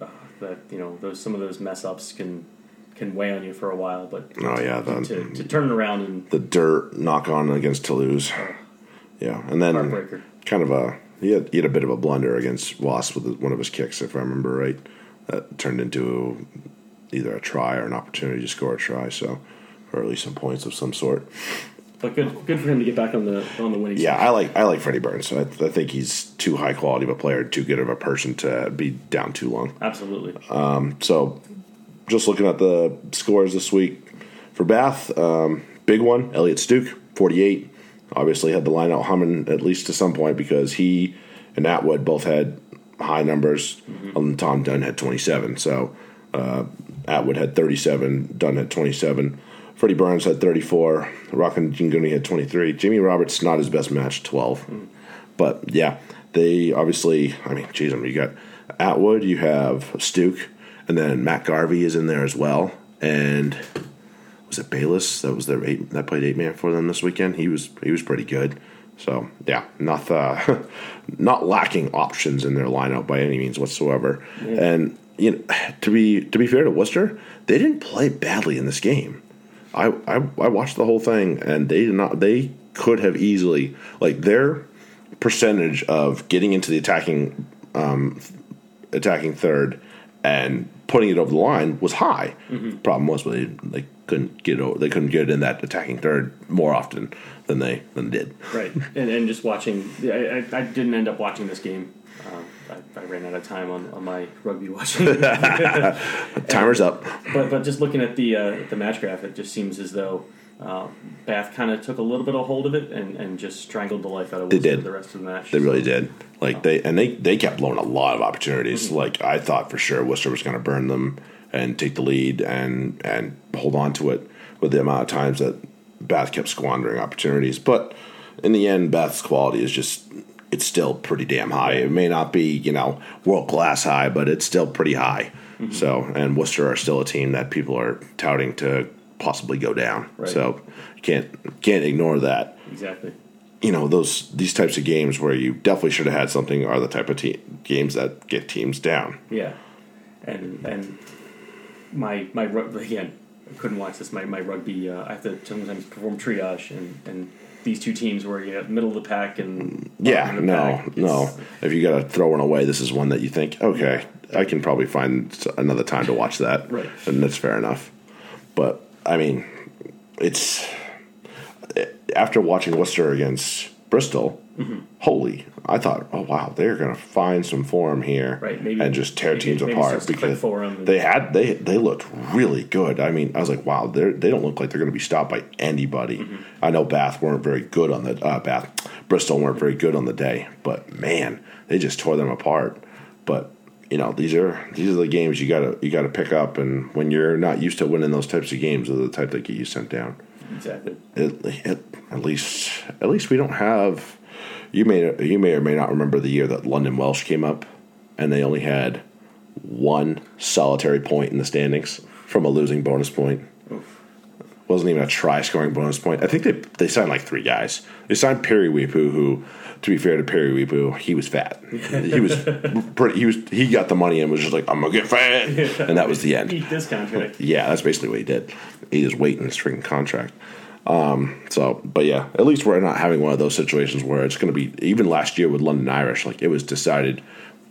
uh, that you know those some of those mess ups can can weigh on you for a while. But oh yeah, the, to to turn around and the dirt knock on against Toulouse. Uh, yeah, and then heartbreaker. Kind of a. He had, he had a bit of a blunder against Wasps with one of his kicks, if I remember right. That turned into either a try or an opportunity to score a try, so or at least some points of some sort. But good, good for him to get back on the on the winning. Yeah, side. I like I like Freddie Burns. So I, I think he's too high quality of a player, too good of a person to be down too long. Absolutely. Um, so just looking at the scores this week for Bath, um, big one, Elliot Stuke, forty-eight. Obviously had the line out humming at least to some point because he and Atwood both had high numbers. Mm-hmm. Um, Tom Dunn had twenty-seven. So uh, Atwood had thirty-seven. Dunn had twenty-seven. Freddie Burns had thirty-four. Rockin' Jinguni had twenty-three. Jamie Roberts, not his best match, twelve. Mm-hmm. But, yeah, they obviously – I mean, geez, I mean, you got Atwood, you have Stuke, and then Matt Garvey is in there as well. And – was it Bayless that was their eight, that played eight man for them this weekend? He was he was pretty good. So yeah, not uh, not lacking options in their lineup by any means whatsoever. Yeah. And you know, to be to be fair to Worcester, they didn't play badly in this game. I, I I watched the whole thing, and they did not. They could have easily like their percentage of getting into the attacking um, attacking third and putting it over the line was high. Mm-hmm. Problem was they like. Couldn't get over, they couldn't get in that attacking third more often than they than they did. Right, and and just watching, I, I, I didn't end up watching this game. Uh, I, I ran out of time on, on my rugby watching. Timer's and, up. But but just looking at the uh, the match graph, it just seems as though uh, Bath kind of took a little bit of hold of it and, and just strangled the life out of Wilson the rest of the match. They so. really did. Like oh. they and they, they kept blowing a lot of opportunities. Mm-hmm. Like I thought for sure Worcester was going to burn them and take the lead and and hold on to it with the amount of times that Bath kept squandering opportunities. But in the end, Bath's quality is just, it's still pretty damn high. It may not be, you know, world-class high, but it's still pretty high. Mm-hmm. So, and Worcester are still a team that people are touting to possibly go down. Right. So you can't, can't ignore that. Exactly. You know, those these types of games where you definitely should have had something are the type of te- games that get teams down. Yeah. And... and- My my again, I couldn't watch this. My my rugby, uh, I have to sometimes perform triage, and, and these two teams were you know middle of the pack and yeah, no, pack. no. If you got to throw one away, this is one that you think, okay, I can probably find another time to watch that, right? And that's fair enough. But I mean, it's after watching Worcester against Bristol. Mm-hmm. Holy! I thought, oh wow, they're going to find some form here, right, maybe, and just tear maybe, teams maybe apart because they had they they looked really good. I mean, I was like, wow, they they don't look like they're going to be stopped by anybody. Mm-hmm. I know Bath weren't very good on the uh, Bath Bristol weren't very good on the day, but man, they just tore them apart. But you know, these are these are the games you gotta you gotta pick up, and when you're not used to winning those types of games, they're the type that get you sent down. Exactly. It, it, at least at least we don't have. You may you may or may not remember the year that London Welsh came up, and they only had one solitary point in the standings from a losing bonus point. Oof. wasn't even a try-scoring bonus point. I think they they signed like three guys. They signed Perry Weepu, who, to be fair to Perry Weepu, he was fat. He was pretty. He was. He got the money and was just like, I'm gonna get fat, and that was the end. Eat this contract. Yeah, that's basically what he did. He just waited in his freaking contract. Um, so, but yeah, at least we're not having one of those situations where it's going to be, even last year with London Irish, like it was decided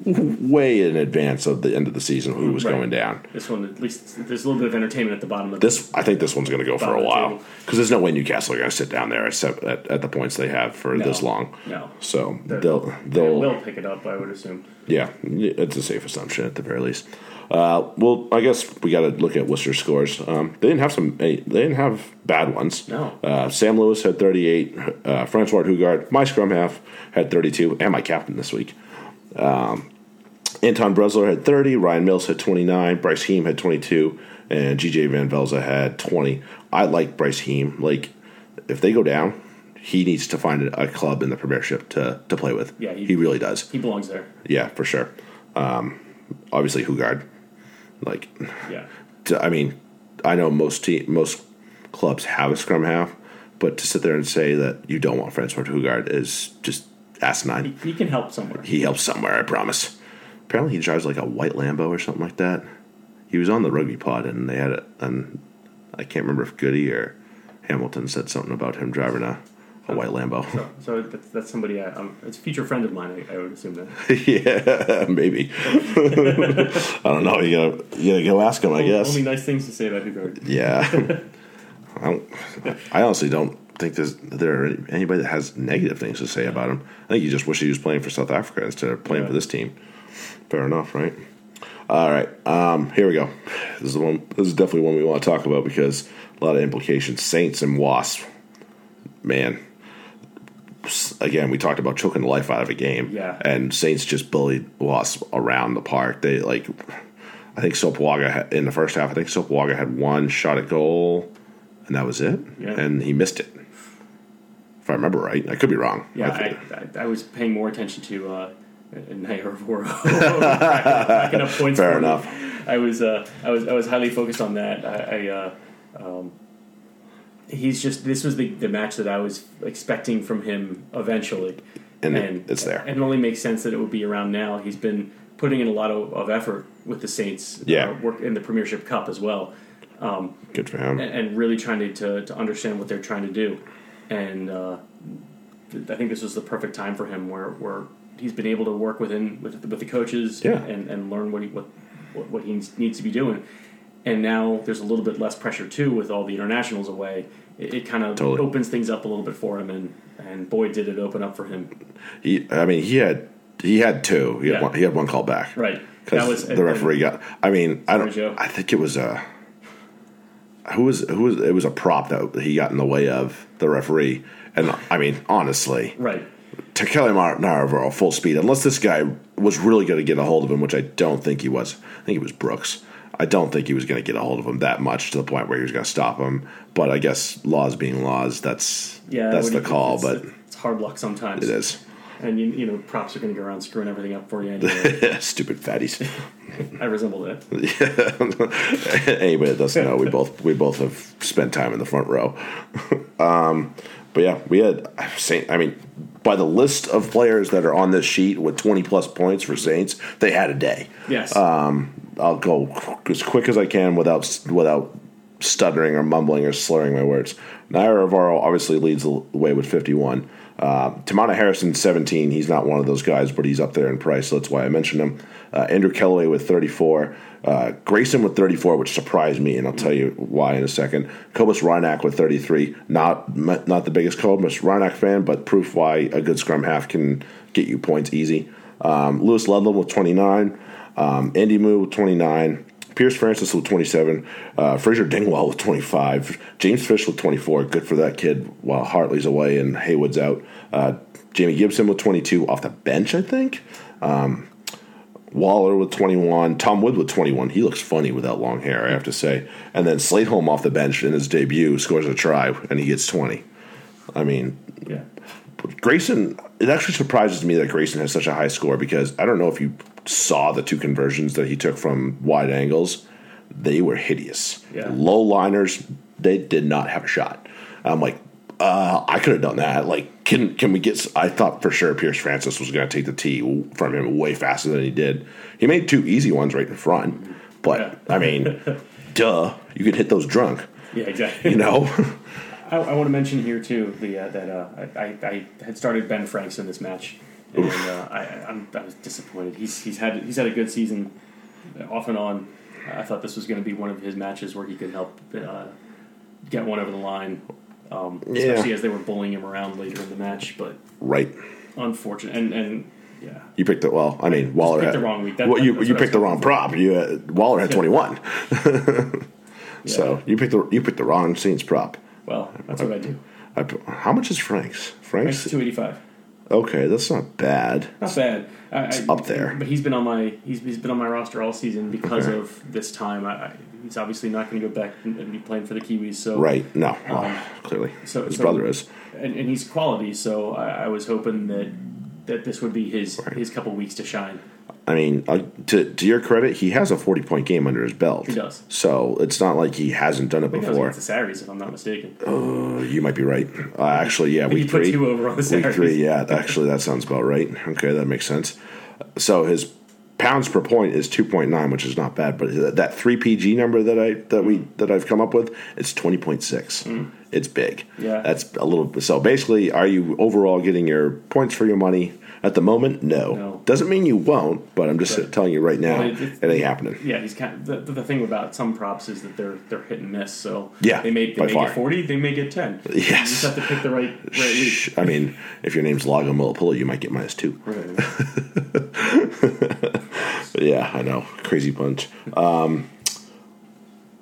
way in advance of the end of the season who was right. going down. This one, at least, there's a little bit of entertainment at the bottom of this. The, I think this one's going to go for a while because there's no way Newcastle are going to sit down there except at, at the points they have for no, this long. No. So They're, they'll, they'll, they will pick it up, I would assume. Yeah. It's a safe assumption at the very least. Uh, well, I guess we got to look at Worcester's scores. Um, they didn't have some. They didn't have bad ones. No. Uh, Sam Lewis had thirty-eight. Uh, Francois Hugard, my scrum half, had thirty-two, and my captain this week. Um, Anton Bresler had thirty. Ryan Mills had twenty-nine. Bryce Heem had twenty-two, and G J Van Velze had twenty. I like Bryce Heem. Like, if they go down, he needs to find a club in the Premiership to to play with. Yeah, he, he really does. He belongs there. Yeah, for sure. Um, obviously, Hugard. Like, yeah. To, I mean, I know most te- most clubs have a scrum half, but to sit there and say that you don't want Francois Hugard is just asinine. He, he can help somewhere. He helps somewhere, I promise. Apparently, he drives like a white Lambo or something like that. He was on the rugby pod, and they had a, and I can't remember if Goody or Hamilton said something about him driving a, a oh, white Lambo. So, so that's, that's somebody. I, um, it's a future friend of mine. I, I would assume that. Yeah, maybe. I don't know. You gotta, you gotta go ask him. I only, guess. Only nice things to say about Hugard. Yeah. I don't. I honestly don't think there's there are anybody that has negative things to say about him. I think you just wish he was playing for South Africa instead of playing yeah. for this team. Fair enough, right? All right. Um, here we go. This is the one. This is definitely one we want to talk about because a lot of implications. Saints and Wasps. Man. Again, we talked about choking the life out of a game, yeah. and Saints just bullied Wasps around the park. They like, I think Sopoaga in the first half. I think Sopoaga had one shot at goal, and that was it. Yeah. And he missed it, if I remember right. I could be wrong. Yeah, I, I, I, I was paying more attention to uh, Nayarvoro racking up points. Fair enough. Me. I was, uh, I was, I was highly focused on that. I. I uh, um, He's just. This was the, the match that I was expecting from him eventually, and, and it's there. And it only makes sense that it would be around now. He's been putting in a lot of, of effort with the Saints. Yeah, uh, work in the Premiership Cup as well. Um, Good for him. And, and really trying to, to to understand what they're trying to do, and uh, I think this was the perfect time for him, where, where he's been able to work within with with the coaches yeah. and, and learn what he what what he needs to be doing. And now there's a little bit less pressure, too, with all the internationals away. It, it kind of totally. opens things up a little bit for him, and, and boy, did it open up for him. He, I mean, he had he had two. He, yeah. had, one, he had one call back. Right. Because the referee got – I mean, I don't Joe. I think it was a – who was who was it was a prop that he got in the way of, the referee. And, I mean, honestly. Right. Tekele Nairavoro, full speed, unless this guy was really going to get a hold of him, which I don't think he was. I think it was Brooks. I don't think he was going to get a hold of him that much to the point where he was going to stop him. But I guess laws being laws, that's yeah, that's the call. It's, but it's hard luck sometimes. It is. And, you, you know, props are going to go around screwing everything up for you anyway. Stupid fatties. I resemble that. Yeah. Anybody that doesn't know, we both we both have spent time in the front row. um, but, yeah, we had Saint. I mean, by the list of players that are on this sheet with twenty-plus points for Saints, they had a day. Yes. Um I'll go as quick as I can without without stuttering or mumbling or slurring my words. Nairavoro obviously leads the way with fifty-one. Uh, Tamanna Harrison, seventeen. He's not one of those guys, but he's up there in price, so that's why I mentioned him. Uh, Andrew Kellaway with thirty-four. Uh, Grayson with thirty-four, which surprised me, and I'll tell you why in a second. Cobus Reinach with thirty-three. Not not the biggest Cobus Reinach fan, but proof why a good scrum half can get you points easy. Um, Lewis Ludlam with twenty-nine. Um, Andy Moo with twenty-nine, Pierce Francis with twenty-seven, uh, Fraser Dingwall with twenty-five, James Fish with twenty-four. Good for that kid while Hartley's away and Haywood's out. Uh, Jamie Gibson with twenty-two off the bench, I think. Um, Waller with twenty-one, Tom Wood with twenty-one. He looks funny with that long hair, I have to say. And then Slateholm off the bench in his debut scores a try and he gets twenty. I mean, yeah. Grayson, it actually surprises me that Grayson has such a high score because I don't know if you saw the two conversions that he took from wide angles. They were hideous. Yeah. Low liners, they did not have a shot. I'm like, uh, I could have done that. Like, can can we get? I thought for sure Pierce Francis was going to take the tee from him way faster than he did. He made two easy ones right in front, but yeah. I mean, duh, you could hit those drunk. Yeah, exactly. You know. I, I want to mention here too the uh, that uh, I, I had started Ben Franks in this match, and uh, I I'm, I was disappointed. He's he's had he's had a good season, off and on. I thought this was going to be one of his matches where he could help uh, get one over the line, um, especially yeah. as they were bullying him around later in the match. But right, unfortunate and. and Yeah. You picked the well. I mean, Waller picked had, the wrong week. That, well, you you picked the wrong prop. You had, Waller had twenty-one, so yeah. you picked the you picked the wrong Saints prop. Well, that's I, what I do. I, I, how much is Frank's? Frank's, Frank's two eighty-five. Okay, that's not bad. Not bad. I, it's I, up there. But he's been on my he's he's been on my roster all season because okay. of this time. I, I, he's obviously not going to go back and, and be playing for the Kiwis. So right, no, um, well, clearly so, his so, brother is, and, and he's quality. So I, I was hoping that. That this would be his right. his couple weeks to shine. I mean, uh, to to your credit, he has a forty point game under his belt. He does. So it's not like he hasn't done it before. That was against the Saris, if I'm not mistaken. Uh, you might be right. Uh, actually, yeah, week three. He put two over on the Saris. Week three, yeah. Actually, that sounds about right. Okay, that makes sense. So his pounds per point is two point nine, which is not bad. But that three P G number that I that we that I've come up with, it's twenty point six. Mm. It's big. Yeah. That's a little. So basically, are you overall getting your points for your money at the moment? No. no. Doesn't mean you won't, but I'm just but, telling you right now, it, it ain't happening. Yeah, he's kind of, the, the thing about some props is that they're they're hit and miss. So yeah, they may, they may get forty, they may get ten. Yes. You just have to pick the right right lead. I mean, if your name's Lago Mulapula, you might get minus two. Right. Yeah, I know. Crazy punch. Um,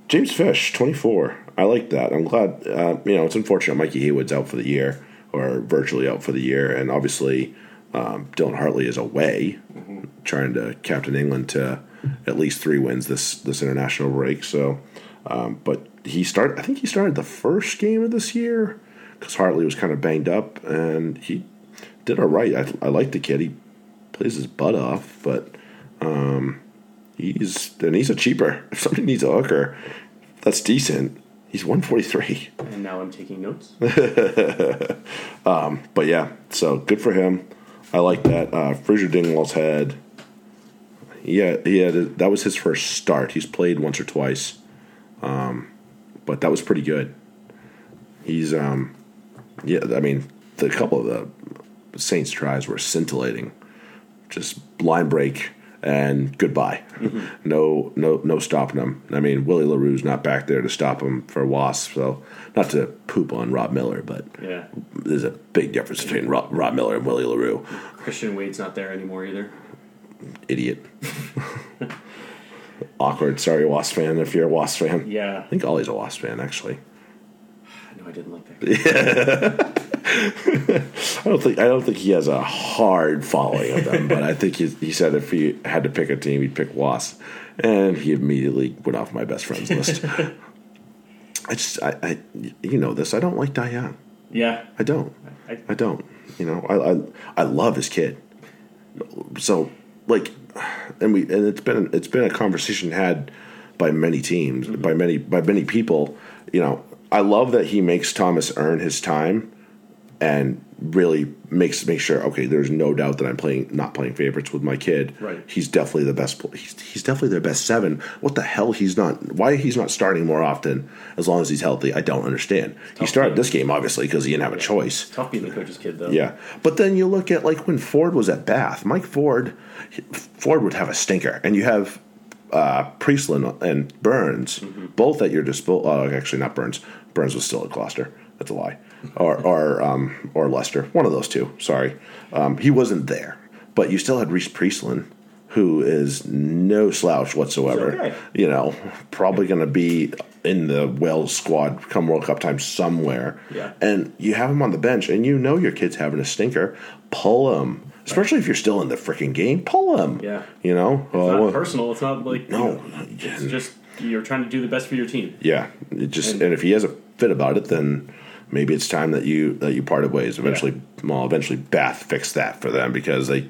James Fish, twenty-four. I like that. I'm glad. Uh, you know, it's unfortunate Mikey Haywood's out for the year, or virtually out for the year, and obviously um, Dylan Hartley is away, mm-hmm. trying to captain England to at least three wins this this international break. So, um, but he started. I think he started the first game of this year because Hartley was kind of banged up, and he did all right. I, I like the kid. He plays his butt off, but um, he's and he's a cheaper. If somebody needs a hooker, that's decent. He's one forty-three. And now I'm taking notes. um, but, yeah, so good for him. I like that. Uh, Fraser Dingwall's had yeah, – yeah, that was his first start. He's played once or twice, um, but that was pretty good. He's um, – yeah, I mean, the couple of the Saints tries were scintillating. Just line break and goodbye. Mm-hmm. No, no, no stopping him. I mean, Willie LaRue's not back there to stop him for Wasps. So, not to poop on Rob Miller, but yeah. there's a big difference between Rob, Rob Miller and Willie LaRue. Christian Wade's not there anymore either. Idiot. Awkward. Sorry, Wasp fan. If you're a Wasp fan, yeah, I think Ollie's a Wasp fan actually. No, I didn't like that. Yeah. I don't think I don't think he has a hard following of them, but I think he, he said if he had to pick a team, he'd pick Wasps, and he immediately went off my best friends list. I just I, I you know this I don't like Diane. Yeah, I don't. I, I don't. You know I, I I love his kid. So like, and we and it's been it's been a conversation had by many teams mm-hmm. by many by many people. You know I love that he makes Thomas earn his time. And really makes make sure. Okay, there's no doubt that I'm playing, not playing favorites with my kid. Right. He's definitely the best. He's he's definitely their best seven. What the hell? He's not. Why he's not starting more often? As long as he's healthy, I don't understand. Tough he started game. This game obviously because he didn't have yeah. a choice. Tough being the coach's kid though. Yeah, but then you look at like when Ford was at Bath. Mike Ford, Ford would have a stinker, and you have uh, Priestland and Burns mm-hmm. both at your disposal. Oh, actually, not Burns. Burns was still at Gloucester. That's a lie. Or or um, or Lester, one of those two. Sorry, um, he wasn't there, but you still had Reece Priestland, who is no slouch whatsoever. Okay. You know, probably going to be in the Wales squad come World Cup time somewhere. Yeah. And you have him on the bench, and you know your kid's having a stinker. Pull him, especially if you're still in the freaking game. Pull him. Yeah. You know, it's uh, not personal. It's not like no. You know, it's just you're trying to do the best for your team. Yeah. It just and, and if he has a fit about it, then. Maybe it's time that you that you parted ways. Eventually, yeah. well, eventually Bath fixed that for them because they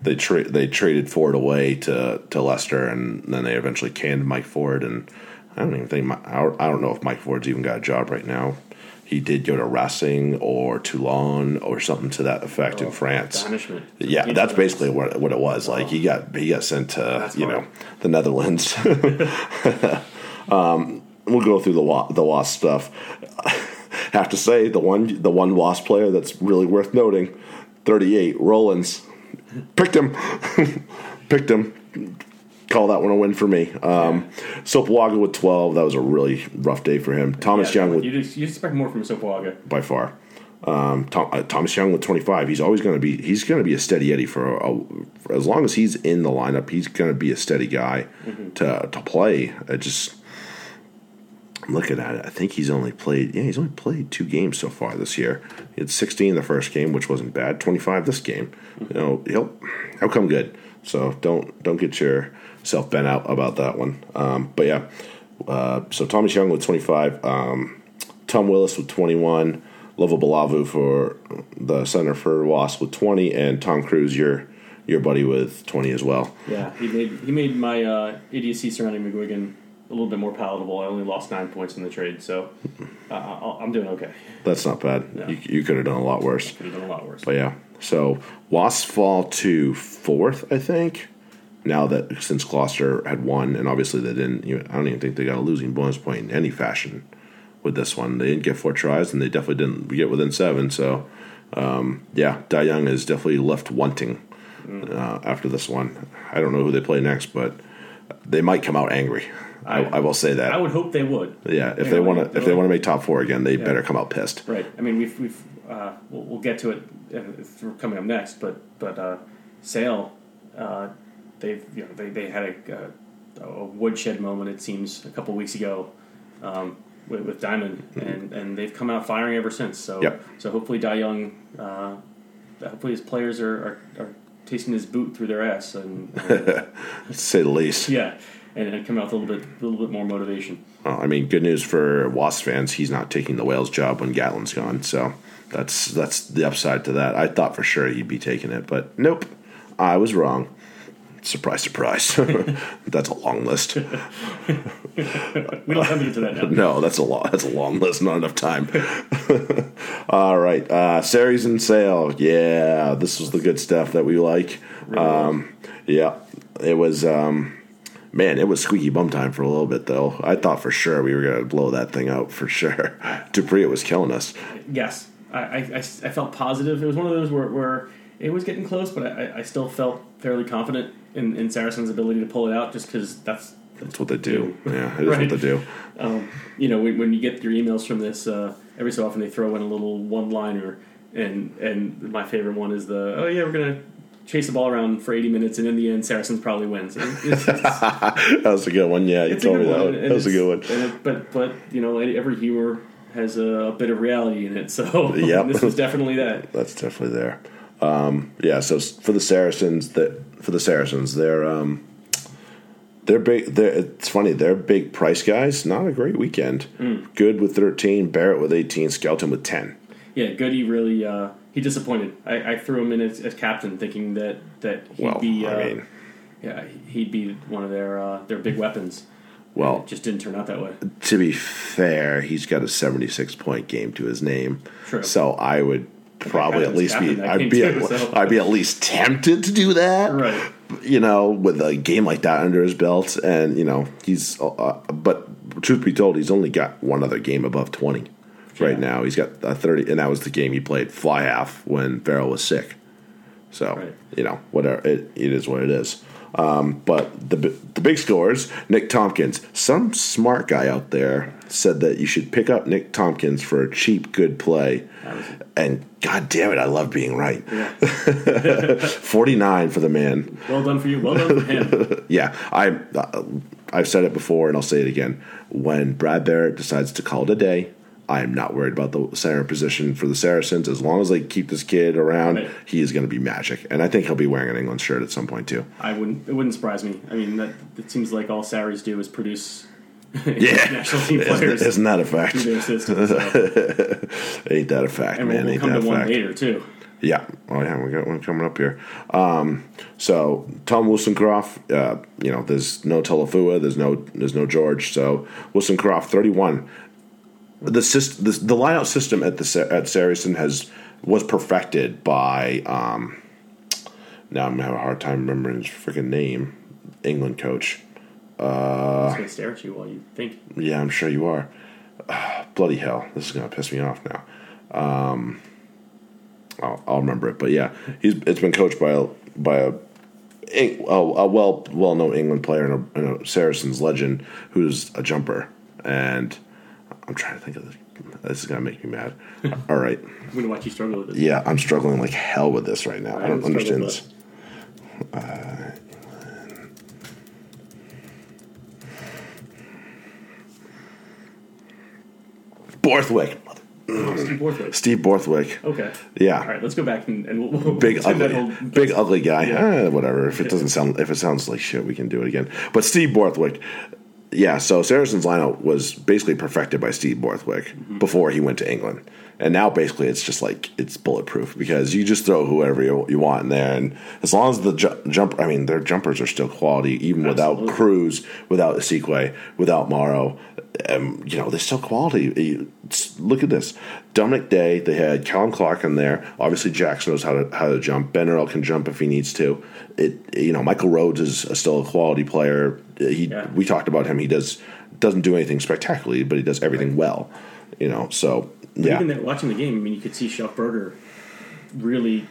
they tra- they traded Ford away to, to Leicester, and then they eventually canned Mike Ford, and I don't even think, I don't know if Mike Ford's even got a job right now. He did go to Racing or Toulon or something to that effect oh, in France. Banishment. Yeah, yeah, that's basically what what it was. Wow. Like he got he got sent to that's you hard. know the Netherlands. um, we'll go through the wa- the Wasp stuff. Have to say the one the one Wasp player that's really worth noting, thirty-eight Rollins, picked him, picked him. Call that one a win for me. Um, yeah. Sopoaga with twelve. That was a really rough day for him. Thomas yeah, Young with... You, just, you expect more from Sopoaga. By far. Um, Tom, uh, Thomas Young with twenty-five. He's always going to be... He's going to be a steady Eddie for, a, for... As long as he's in the lineup, he's going to be a steady guy mm-hmm. to to play. I just... I'm looking at it. I think he's only played... Yeah, he's only played two games so far this year. He had sixteen the first game, which wasn't bad. twenty-five this game. Mm-hmm. You know, he'll, he'll come good. So don't don't get your... self bent out about that one. Um, but yeah, uh, so Thomas Young with twenty-five, um, Tom Willis with twenty-one, Lova Balavu for the center for Wasp with twenty, and Tom Cruise, your your buddy, with twenty as well. Yeah, he made he made my uh, idiocy surrounding McGuigan a little bit more palatable. I only lost nine points in the trade, so uh, I'm doing okay. That's not bad. No. You, you could have done a lot worse. Could have done a lot worse. But yeah, so Wasps fall to fourth, I think. Now that since Gloucester had won, and obviously they didn't, you know, I don't even think they got a losing bonus point in any fashion with this one. They didn't get four tries, and they definitely didn't get within seven. So, um, yeah, Dai Young is definitely left wanting uh, after this one. I don't know who they play next, but they might come out angry. I, I will say that. I would hope they would. Yeah, if they want to, if they want to make top four again, they yeah. better come out pissed. Right. I mean, we've we've uh, we'll, we'll get to it if we're coming up next, but but uh, Sale. Uh, They've, you know, they they had a, a, a woodshed moment, it seems, a couple weeks ago um, with, with Diamond, mm-hmm. and, and they've come out firing ever since. So yep. so hopefully Dai Young, uh, hopefully his players are, are, are tasting his boot through their ass, and, and to say the least. Yeah, and, and come out with a little bit a little bit more motivation. Well, I mean, good news for Wasps fans, he's not taking the Wales job when Gatlin's gone. So that's that's the upside to that. I thought for sure he'd be taking it, but nope, I was wrong. Surprise, surprise. That's a long list. We don't have to get to that now. No, that's a, lo- that's a long list. Not enough time. All right. Uh, Ceres and Sale. Yeah, this was the good stuff that we like. Um, yeah, it was, um, man, it was squeaky bum time for a little bit, though. I thought for sure we were going to blow that thing out for sure. Dupree was killing us. Yes. I, I, I felt positive. It was one of those where, where it was getting close, but I, I still felt fairly confident in, in Saracen's ability to pull it out, just because that's, that's what they do. do. Yeah, it is right? what they do. Um, you know, when, when you get your emails from this, uh, every so often they throw in a little one-liner, and and my favorite one is the, oh, yeah, we're going to chase the ball around for eighty minutes, and in the end, Saracen's probably wins. It's, it's, that was a good one. Yeah, you told me that one. That was a good one. It, but, but, you know, every humor has a bit of reality in it, so yep. This was definitely that. That's definitely there. Um, yeah, so for the Saracens, that for the Saracens, they're um, they're big. They're, it's funny, they're big price guys. Not a great weekend. Mm. Good with thirteen, Barrett with eighteen, Skelton with ten. Yeah, Goody really uh, he disappointed. I, I threw him in as, as captain, thinking that that he'd well, be. Uh, I mean, yeah, he'd be one of their uh, their big weapons. Well, it just didn't turn out that way. To be fair, he's got a seventy-six point game to his name. True. So I would. Probably at least be I'd be at, I'd be at least tempted to do that, right? You know, with a game like that under his belt, and you know he's. Uh, but truth be told, he's only got one other game above twenty yeah. right now. He's got a thirty, and that was the game he played fly half when Farrell was sick. So right. you know, whatever it, it is, what it is. Um, but the the big scorers, Nick Tompkins. Some smart guy out there said that you should pick up Nick Tompkins for a cheap, good play. And God damn it, I love being right. Yeah. forty-nine for the man. Well done for you. Well done for him. yeah, I, uh, I've said it before, and I'll say it again. When Brad Barrett decides to call it a day, I am not worried about the center position for the Saracens. As long as they keep this kid around, right. he is going to be magic. And I think he'll be wearing an England shirt at some point, too. I wouldn't. It wouldn't surprise me. I mean, that, it seems like all Sarries do is produce international team players. Isn't that a fact? System, so. Ain't that a fact, and man? We'll Ain't come that to a fact. One later, too. Yeah. Oh, yeah, we got one coming up here. Um, so Tom Wilsoncroft, uh, you know, there's no Talafua, there's no there's no George. So Wilsoncroft, thirty-one. The system, the, the lineout system at the at Saracen has was perfected by. Um, now I'm gonna have a hard time remembering his freaking name. England coach. Uh, I was gonna stare at you while you think. Yeah, I'm sure you are. Uh, bloody hell, this is gonna piss me off now. Um, I'll, I'll remember it, but yeah, he's it's been coached by a by a a, a well well known England player and a, and a Saracens legend who's a jumper. And I'm trying to think of this. This is gonna make me mad. All right, I'm gonna watch you struggle with this. Yeah, I'm struggling like hell with this right now. I, I don't understand this. Uh, Borthwick. Steve Borthwick. Steve Borthwick. Okay. Yeah. All right. Let's go back and, and we'll, we'll big ugly, whole, big ugly guy. Yeah. Eh, whatever. If it doesn't sound, if it sounds like shit, we can do it again. But Steve Borthwick. Yeah. So Saracen's lineup was basically perfected by Steve Borthwick mm-hmm. before he went to England, and now basically it's just like it's bulletproof because you just throw whoever you, you want in there, and as long as the ju- jump, I mean, their jumpers are still quality even Absolutely. without Cruz, without Isikwe, without Maro. Um, you know, they're still quality. It's, look at this. Dominic Day, they had Callum Clark in there. Obviously, Jackson knows how to how to jump. Ben Earl can jump if he needs to. It you know, Michael Rhodes is a, still a quality player. He yeah. we talked about him. He does doesn't do anything spectacularly, but he does everything right. well. You know, so yeah. Even that, watching the game, I mean, you could see Schuffberger really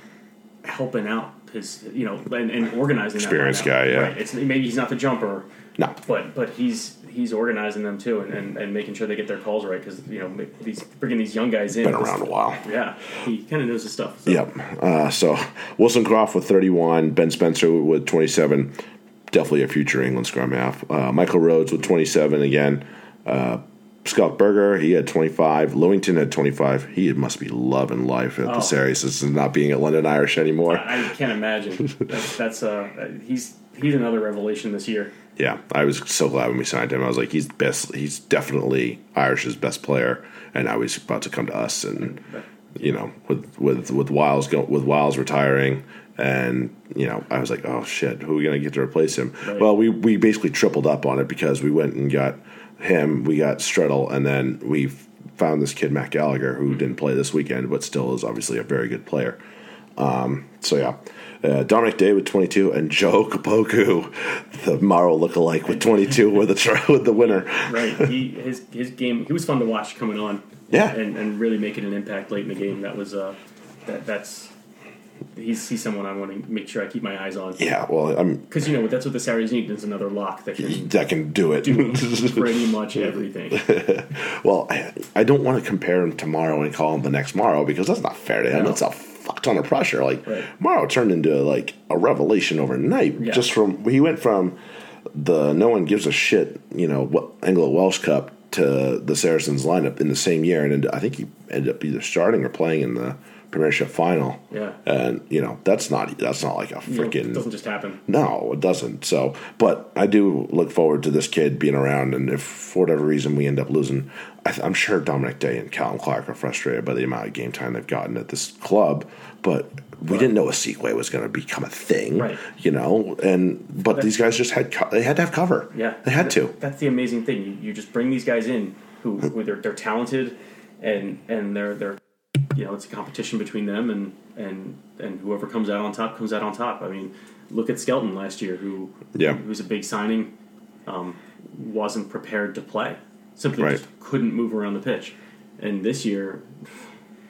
helping out his you know and, and organizing experienced guy. Yeah, right. It's maybe he's not the jumper. No, but but he's. He's organizing them too, and, and, and making sure they get their calls right because you know these bringing these young guys in. Been around a while. Yeah, he kind of knows his stuff. So. Yep. Uh, so Wilsoncroft with thirty-one, Ben Spencer with twenty-seven, definitely a future England scrum half. Uh, Michael Rhodes with twenty-seven again. Uh, Scott Berger, he had twenty-five. Lewington had twenty-five. He must be loving life at oh. the Saracens and not being at London Irish anymore. I, I can't imagine. that's that's uh, he's he's another revelation this year. Yeah, I was so glad when we signed him. I was like, he's best. He's definitely Irish's best player, and now he's about to come to us. And you know, with with with Wiles go, with Wiles retiring, and you know, I was like, oh shit, who are we gonna get to replace him? Right. Well, we we basically tripled up on it because we went and got him, we got Streddle, and then we found this kid Matt Gallagher who mm-hmm. didn't play this weekend, but still is obviously a very good player. Um, so yeah. Uh, Dominic Day with twenty-two and Joe Kapoku, the Maro lookalike, with twenty-two with the with the winner. Right, he his his game. He was fun to watch coming on. Yeah, and, and really making an impact late in the game. That was uh, that that's he's he's someone I want to make sure I keep my eyes on. Yeah, well, I'm because you know that's what the Saracens need is another lock that can that can do it do pretty much everything. Well, I, I don't want to compare him to Maro and call him the next Maro because that's not fair to him. No. That's a fuck ton of pressure. Like right. Maro turned into like a revelation overnight. Yeah. Just from he went from the no one gives a shit, you know, Anglo Welsh Cup to the Saracens lineup in the same year, and I think he ended up either starting or playing in the Premiership final. Yeah, and you know that's not that's not like a freaking. You know, it doesn't just happen. No, it doesn't. So, but I do look forward to this kid being around, and if for whatever reason we end up losing. I th- I'm sure Dominic Day and Callum Clark are frustrated by the amount of game time they've gotten at this club, but we right. didn't know a Isikwe was going to become a thing, right. you know. And but that's, these guys just had co- they had to have cover. Yeah, they had that, to. That's the amazing thing. You, you just bring these guys in who, who they're they're talented, and and they're they're you know it's a competition between them and and and whoever comes out on top comes out on top. I mean, look at Skelton last year, who yeah. who was a big signing, um, wasn't prepared to play. Simply right. just couldn't move around the pitch, and this year,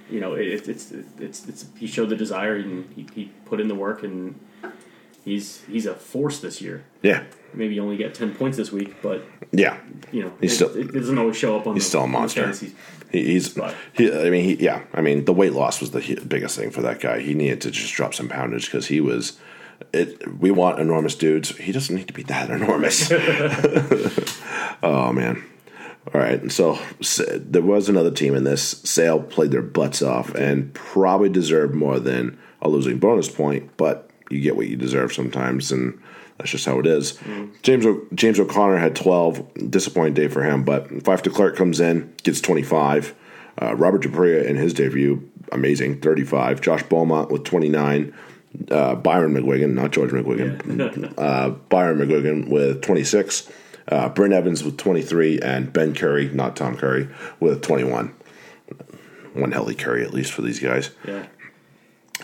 you know, it, it's, it, it's it's he showed the desire and he, he put in the work and he's he's a force this year. Yeah, maybe you only get ten points this week, but yeah, you know, he's it, still, it doesn't always show up on. He's the, still a monster. He, he's he, I mean, he, yeah, I mean, the weight loss was the biggest thing for that guy. He needed to just drop some poundage because he was. It we want enormous dudes. He doesn't need to be that enormous. Oh man. All right, so, so there was another team in this. Sale played their butts off and probably deserved more than a losing bonus point, but you get what you deserve sometimes, and that's just how it is. Mm. James o- James O'Connor had twelve. Disappointing day for him, but Fife de Klerk comes in, gets twenty-five. Uh, Robert Jabria in his debut, amazing, thirty-five. Josh Beaumont with twenty-nine. Uh, Byron McGuigan, not George McGuigan. uh, Byron McGuigan with twenty-six. Uh, Bryn Evans with twenty-three. And Ben Curry, not Tom Curry, with twenty-one. One healthy Curry, at least, for these guys. Yeah.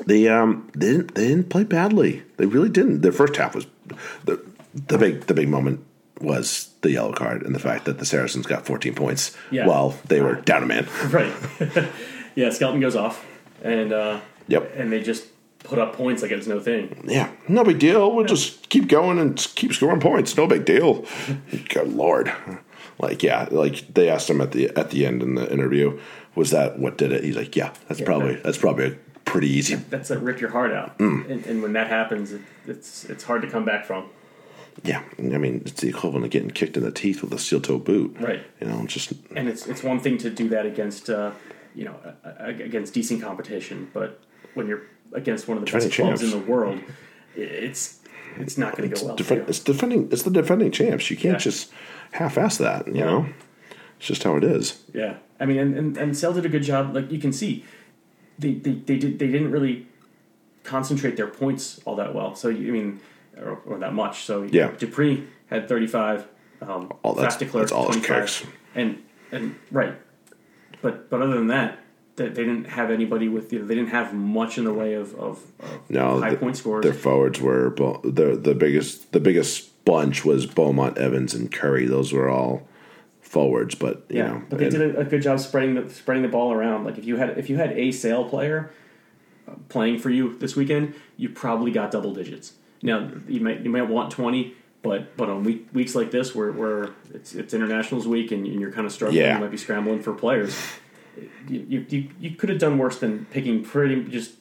They um they didn't they didn't play badly. They really didn't. Their first half was the the big the big moment was the yellow card and the fact that the Saracens got fourteen points yeah. while they were down a man. Right. Yeah, Skelton goes off and uh yep. and they just put up points like it was no thing. Yeah. No big deal. We'll yeah. just keep going and keep scoring points. No big deal. Good Lord. Like yeah, like they asked him at the at the end in the interview, was that what did it? He's like, yeah, that's yeah, probably right. that's probably a pretty easy. That's a rip your heart out, mm. and, and when that happens, it, it's it's hard to come back from. Yeah, I mean it's the equivalent of getting kicked in the teeth with a steel toe boot, right? You know, just and it's it's one thing to do that against uh, you know against decent competition, but when you're against one of the best clubs in the world, it's it's not going to go well. Defen- it's defending, it's the defending champs. You can't yeah. just half-ass that. You yeah. know, it's just how it is. Yeah, I mean, and and, and Sale did a good job. Like you can see. They, they they did they didn't really concentrate their points all that well. So you I mean, or, or that much. So yeah. Dupree had thirty-five. Um, all that's, that's all his kicks. And and right, but but other than that, that they didn't have anybody with you know, they didn't have much in the way of of, of no, high the, point scores. Their forwards were the the biggest the biggest bunch was Beaumont, Evans, and Curry. Those were all. Forwards, but you yeah, know, but they and, did a, a good job spreading the spreading the ball around. Like if you had if you had a Sale player playing for you this weekend, you probably got double digits. Now you might you might want twenty, but but on week, weeks like this where where it's it's internationals week and you're kind of struggling, yeah. you might be scrambling for players. You you, you, you could have done worse than picking pretty just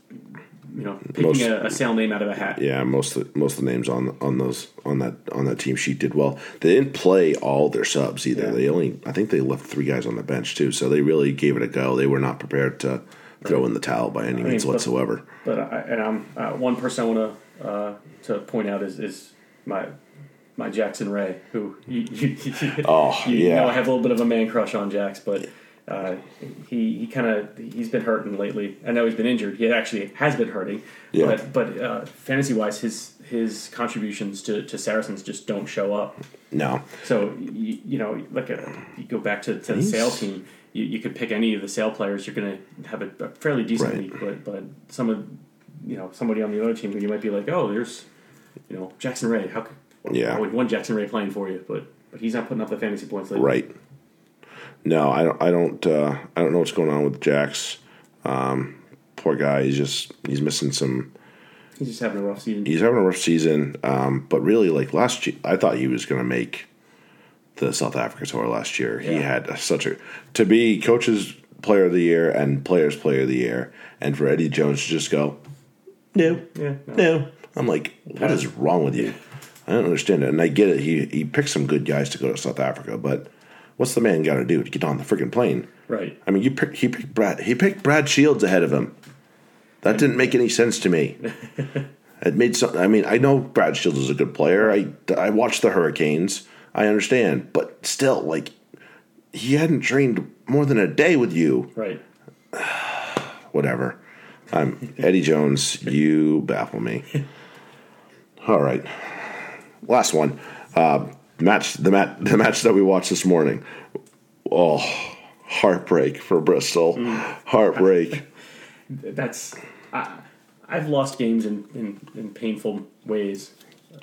you know picking most, a, a Sale name out of a hat. Yeah, most of, most of the names on on those on that on that team sheet did well. They didn't play all their subs either. Yeah. They only I think they left three guys on the bench too. So they really gave it a go. They were not prepared to throw in the towel by any I mean, means but, whatsoever. But I, and I'm uh, one person I want to uh, to point out is is my my Jackson Ray who you, you, you, oh, you yeah. know I have a little bit of a man crush on Jax, but. Yeah. Uh, he he kind of he's been hurting lately. I know he's been injured. He actually has been hurting. Yeah. But but uh, fantasy wise, his his contributions to, to Saracens just don't show up. No. So you, you know, like a, you go back to, to the Sale team, you, you could pick any of the Sale players. You're going to have a, a fairly decent right. week. But but some of you know somebody on the other team, you might be like, oh, there's you know Jackson Ray. How could, yeah, only one Jackson Ray playing for you, but but he's not putting up the fantasy points lately. Right. No, I don't. I don't. Uh, I don't know what's going on with Jax. Um, poor guy. He's just. He's missing some. He's just having a rough season. He's having a rough season. Um, but really, like last year, I thought he was going to make the South Africa tour last year. Yeah. He had such a to be coaches player of the year and players player of the year, and for Eddie Jones to just go, no, yeah, no. no. I'm like, what is wrong with you? I don't understand it, and I get it. He he picked some good guys to go to South Africa, but. What's the man got to do to get on the freaking plane? Right. I mean, you pick, he picked Brad. He picked Brad Shields ahead of him. That didn't make any sense to me. It made some. I mean, I know Brad Shields is a good player. I I watched the Hurricanes. I understand, but still, like, he hadn't trained more than a day with you. Right. Whatever. I'm Eddie Jones. You baffle me. All right. Last one. Uh, Match the mat the match that we watched this morning. Oh, heartbreak for Bristol. Mm. Heartbreak. That's I, I've lost games in, in, in painful ways.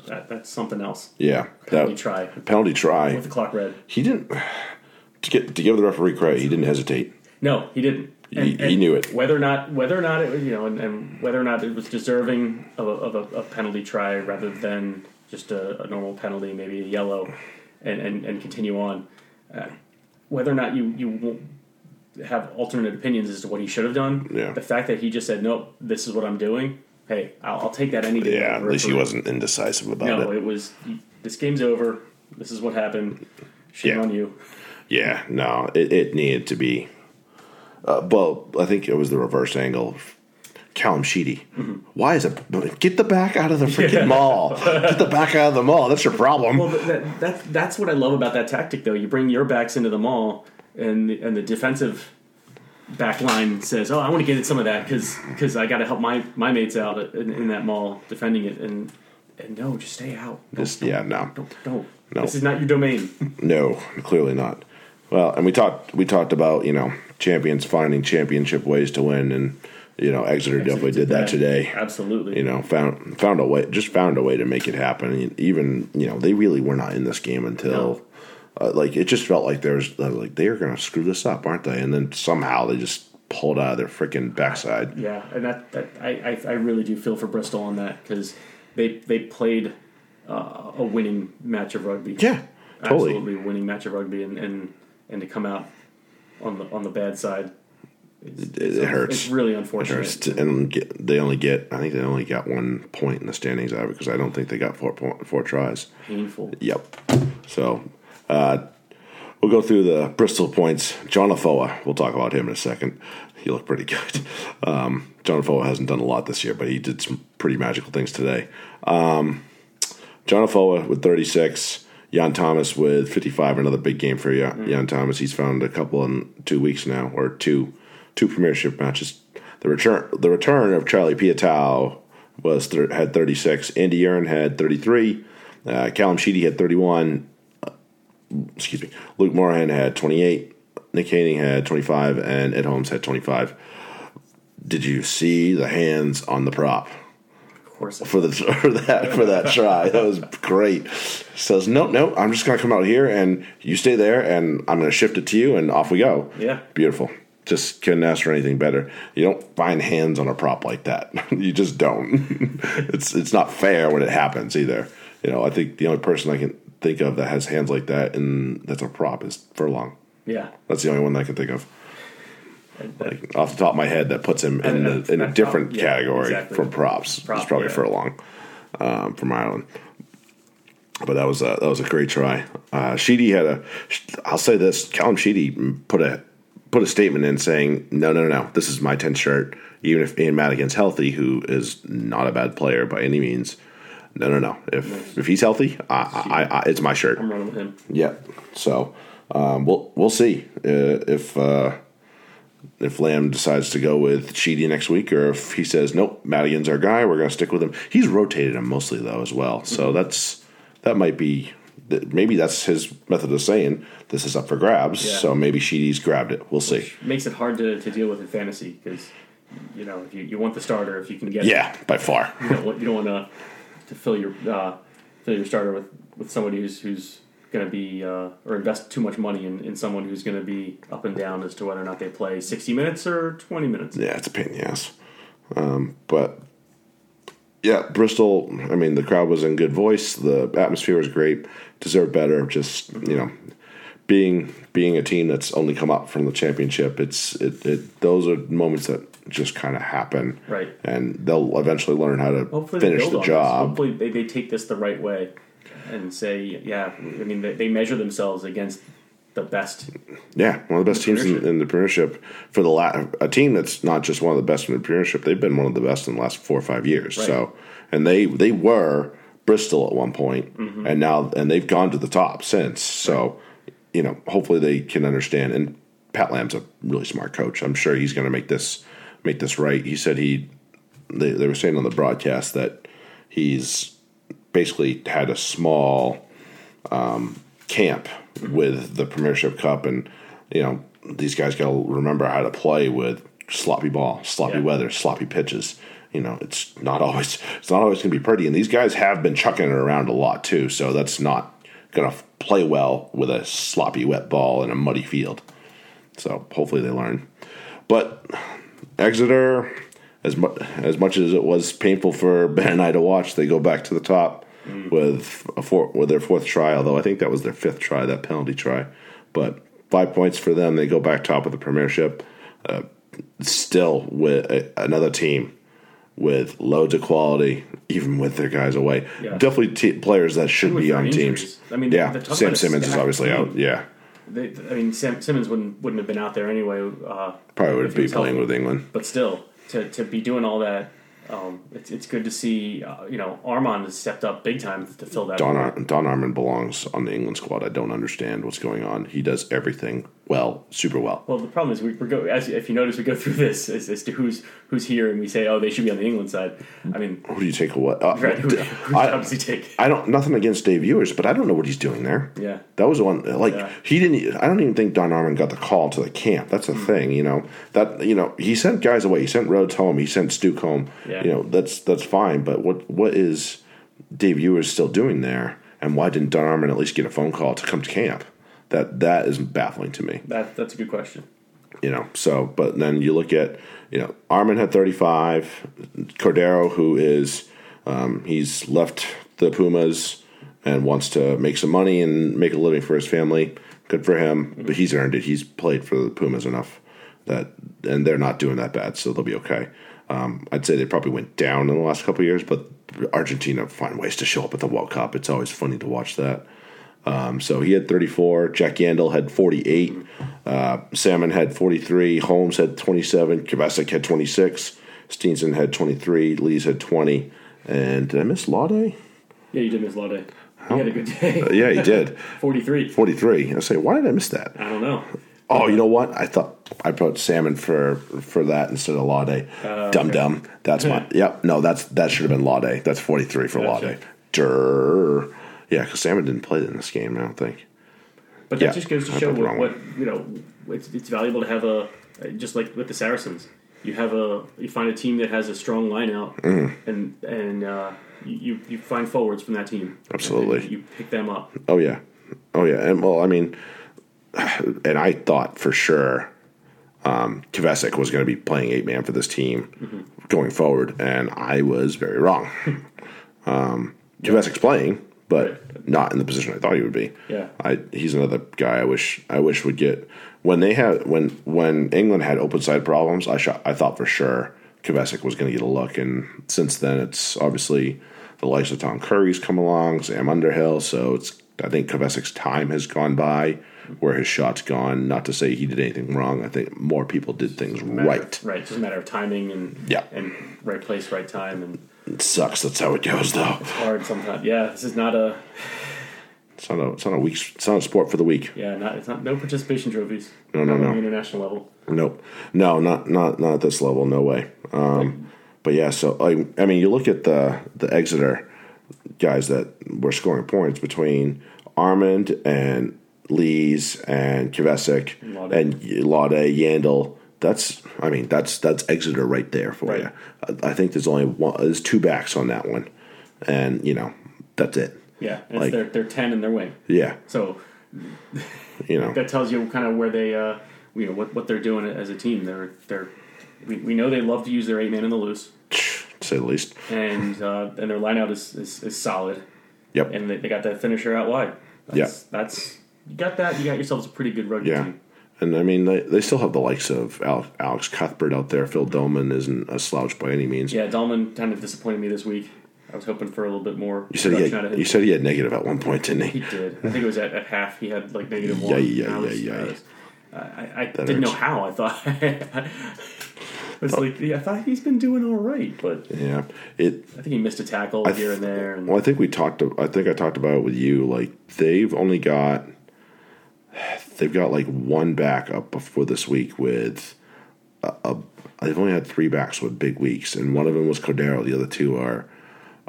That, that's something else. Yeah, penalty that, try. Penalty try with the clock red. He didn't to get to give the referee credit. He didn't hesitate. No, he didn't. And, he, and he knew it. Whether or not whether or not it you know and, and whether or not it was deserving of a, of a, a penalty try rather than. Just a, a normal penalty, maybe a yellow, and, and, and continue on. Uh, whether or not you, you have alternate opinions as to what he should have done, yeah. the fact that he just said, nope, this is what I'm doing, hey, I'll, I'll take that any day. Yeah, at least he wasn't indecisive about no, it. No, it was, this game's over, this is what happened, shame yeah. on you. Yeah, no, it, it needed to be, uh, well, I think it was the reverse angle. Callum Sheedy. Mm-hmm. Why is it? Get the back out of the freaking yeah. mall. Get the back out of the mall. That's your problem. Well, that, that, that's what I love about that tactic, though. You bring your backs into the mall, and the, and the defensive back line and says, oh, I want to get at some of that because I got to help my, my mates out in, in that mall defending it. And and no, just stay out. Don't, just, don't, yeah, no. Don't, don't. No. This is not your domain. No, clearly not. Well, and we talked we talked about, you know, champions finding championship ways to win, and, you know, Exeter Absolutely. definitely did that today. Absolutely. You know, found found a way, just found a way to make it happen. Even, you know, they really were not in this game until... No. Uh, like, it just felt like there was, like, they're going to screw this up, aren't they? And then somehow they just pulled out of their freaking backside. Yeah, and that, that I, I really do feel for Bristol on that, because they they played uh, a winning match of rugby. Yeah, totally. Absolutely winning match of rugby, and, and, and to come out on the on the bad side, it's, it, it it's, hurts. It's really unfortunate. It hurts to, and get, they only get, I think they only got one point in the standings out of it, because I don't think they got four point, four tries. Painful. Yep. So... Uh, we'll go through the Bristol points. John Afoa, we'll talk about him in a second. He looked pretty good. Um, John Afoa hasn't done a lot this year, but he did some pretty magical things today. Um, John Afoa with thirty-six, Jan Thomas with fifty-five, another big game for Jan, mm. Jan Thomas. He's found a couple in two weeks now, or two two premiership matches. The return the return of Charlie Pietau was th- had thirty-six, Andy Urn had thirty-three, uh, Callum Sheedy had thirty-one, excuse me, Luke Morahan had twenty-eight, Nick Hayning had twenty-five, and Ed Holmes had twenty-five. Did you see the hands on the prop? Of course. For, the, for that for that try. That was great. Says, no, no, I'm just going to come out here, and you stay there, and I'm going to shift it to you, and off we go. Yeah. Beautiful. Just couldn't ask for anything better. You don't find hands on a prop like that. You just don't. It's it's not fair when it happens either. You know, I think the only person I can think of that has hands like that and that's a prop is Furlong. Yeah, that's the only one that I can think of, like, off the top of my head, that puts him in a, in a different category yeah, exactly. from props. Prop, it's probably yeah. Furlong um, from Ireland. But that was a, that was a great try. Uh, Sheedy had a. I'll say this: Callum Sheedy put a put a statement in saying, "No, no, no, this is my ten shirt. Even if Ian Madigan's healthy, who is not a bad player by any means." No, no, no. If nice. if he's healthy, I, I, I, I, it's my shirt. I'm running with him. Yeah. So um, we'll we'll see uh, if uh, if Lamb decides to go with Sheedy next week, or if he says nope, Madigan's our guy. We're going to stick with him. He's rotated him mostly though as well. So mm-hmm. that's that might be maybe that's his method of saying this is up for grabs. Yeah. So maybe Sheedy's grabbed it. We'll see. Which makes it hard to, to deal with in fantasy because you know if you, you want the starter if you can get yeah it, by far you don't you don't want to. To fill your uh, fill your starter with, with somebody who's who's going to be uh, or invest too much money in, in someone who's going to be up and down as to whether or not they play sixty minutes or twenty minutes. Yeah, it's a pain in the ass. Um, but yeah, Bristol. I mean, the crowd was in good voice. The atmosphere was great. Deserved better. Just mm-hmm. you know, being being a team that's only come up from the championship. It's it. it those are moments that. Just kind of happen, right? And they'll eventually learn how to Hopefully finish the job. This. Hopefully, they, they take this the right way and say, "Yeah." I mean, they, they measure themselves against the best. Yeah, one of the best the teams in, in the Premiership for the la- a team that's not just one of the best in the Premiership. They've been one of the best in the last four or five years. Right. So, and they they were Bristol at one point, mm-hmm. and now and they've gone to the top since. So, right. you know, hopefully they can understand. And Pat Lamb's a really smart coach. I'm sure he's going to make this. Make this right. He said he, they, they were saying on the broadcast that he's basically had a small um, camp with the Premiership Cup, and you know these guys got to remember how to play with sloppy ball, sloppy yeah. weather, sloppy pitches. You know it's not always it's not always going to be pretty, and these guys have been chucking it around a lot too, so that's not going to play well with a sloppy wet ball in a muddy field. So hopefully they learn, but. Exeter, as much as much as it was painful for Ben and I to watch, they go back to the top mm. with a four, with their fourth try. Although I think that was their fifth try, that penalty try. But five points for them. They go back top of the Premiership. Uh, still with a, another team with loads of quality, even with their guys away. Yeah. Definitely t- players that should be on injuries. teams. I mean, yeah, Sam Simmons is obviously team. out. Yeah. They, I mean, Sam, Simmons wouldn't wouldn't have been out there anyway. Uh, Probably would be playing with England. But still, to to be doing all that, um, it's it's good to see. Uh, you know, Armand has stepped up big time to fill that. Don Ar- Don Armand belongs on the England squad. I don't understand what's going on. He does everything well, super well. Well, the problem is we, we go. As, if you notice, we go through this as, as to who's who's here, and we say, oh, they should be on the England side. I mean, who do you take? What? Uh, right, who, who I, jobs do you take? I don't. Nothing against Dave Ewers, but I don't know what he's doing there. Yeah, that was the one. Like yeah. he didn't. I don't even think Don Armand got the call to the camp. That's the mm-hmm. thing, you know. That you know, he sent guys away. He sent Rhodes home. He sent Stuke home. Yeah. You know, that's that's fine. But what what is Dave Ewers still doing there? And why didn't Don Armand at least get a phone call to come to camp? That that is baffling to me. That that's a good question. You know, so but then you look at you know Armand had thirty-five, Cordero, who is um, he's left the Pumas and wants to make some money and make a living for his family. Good for him, mm-hmm. but he's earned it. He's played for the Pumas enough that, and they're not doing that bad, so they'll be okay. Um, I'd say they probably went down in the last couple of years, but Argentina find ways to show up at the World Cup. It's always funny to watch that. Um, so he had thirty-four. Jack Yandel had forty-eight. Uh, Salmon had forty-three. Holmes had twenty-seven. Kvesic had twenty-six. Steenson had twenty-three. Lees had twenty. And did I miss Lauday? Yeah, you did miss Lauday. He had a good day. uh, yeah, he did. forty-three. forty-three. I say, why did I miss that? I don't know. Oh, you know what? I thought I put Salmon for, for that instead of Lauday. Uh, dumb, okay. dumb. That's my. Yep. No, that's that should have been Lauday. That's forty-three for gotcha. Lauday. Durr. Yeah, because Salmon didn't play in this game, I don't think. But that yeah, just goes to show what, what you know. It's, it's valuable to have a just like with the Saracens, you have a you find a team that has a strong lineout, mm. and and uh, you you find forwards from that team. Absolutely, you pick them up. Oh yeah, oh yeah, and well, I mean, and I thought for sure um, Kvesic was going to be playing eight man for this team mm-hmm. going forward, and I was very wrong. um, Kvesic's playing. But not in the position I thought he would be. Yeah, I, he's another guy I wish I wish would get when they had when when England had open side problems. I shot, I thought for sure Kvesic was going to get a look, and since then it's obviously the likes of Tom Curry's come along, Sam Underhill. So it's I think Kvesic's time has gone by, where his shot's gone. Not to say he did anything wrong. I think more people did things right. Of, right, it's just a matter of timing and yeah. and right place, right time and. It sucks. That's how it goes, though. It's hard sometimes. Yeah, this is not a. It's not a. It's not a week. It's not a sport for the week. Yeah, not. It's not. No participation trophies. No, no, no. On the international level. Nope. No, not not not at this level. No way. Um, but yeah, so I, I mean, you look at the the Exeter guys that were scoring points between Armand and Lees and Kvesic and Lauday, Yandel. That's, I mean, that's that's Exeter right there for right. you. I, I think there's only one, there's two backs on that one, and you know that's it. Yeah, and like, they're they're ten in their wing. Yeah, so you know that tells you kind of where they, uh, you know, what, what they're doing as a team. They're they're we, we know they love to use their eight man in the loose, to say the least, and uh, and their lineout is, is is solid. Yep, and they, they got that finisher out wide. That's, yeah, that's you got that. You got yourselves a pretty good rugby yeah. team. And, I mean, they, they still have the likes of Alex Cuthbert out there. Phil Dolman isn't a slouch by any means. Yeah, Dolman kind of disappointed me this week. I was hoping for a little bit more. You said, he had, you said he had negative at one point, didn't he? He did. I think it was at, at half. He had, like, negative yeah, one. Yeah, yeah, was, yeah, I, was, I, I didn't hurts. know how. I thought – I was oh. like, yeah, I thought he's been doing all right. But yeah, it. I think he missed a tackle th- here and there. And, well, I think we talked – I think I talked about it with you. Like, they've only got – They've got like one back up before this week with a, a. They've only had three backs with big weeks, and one of them was Cordero. The other two are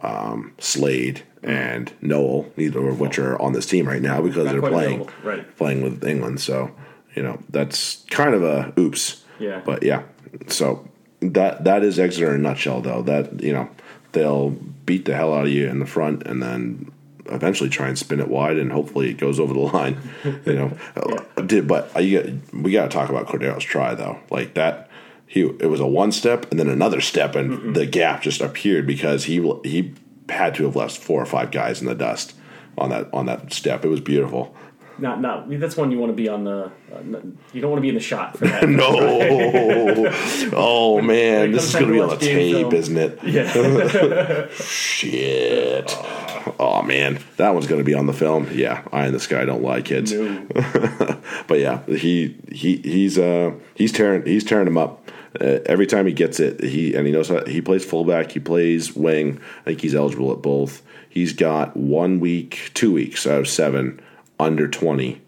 um, Slade and Noel, neither of which are on this team right now because Not they're playing right. playing with England. So you know that's kind of a oops. Yeah. But yeah, so that that is Exeter in a nutshell, though. That you know they'll beat the hell out of you in the front, and then. Eventually try and spin it wide, and hopefully it goes over the line. You know, yeah. But you, we got to talk about Cordero's try though. Like that, he it was a one step and then another step, and mm-hmm. the gap just appeared because he he had to have left four or five guys in the dust on that on that step. It was beautiful. Not not that's one you want to be on the. Uh, you don't want to be in the shot for that. No. Oh man, when, when this is going to be on the tape, film. Isn't it? Yeah. Shit. Oh. Oh, man, that one's going to be on the film. Yeah, Eye in the Sky, Don't Lie, Kids. No. But, yeah, he he he's uh, he's tearing he's tearing him up. Uh, every time he gets it, he and he knows how he plays fullback, he plays wing. I think he's eligible at both. He's got one week, two weeks out of seven, under twenty.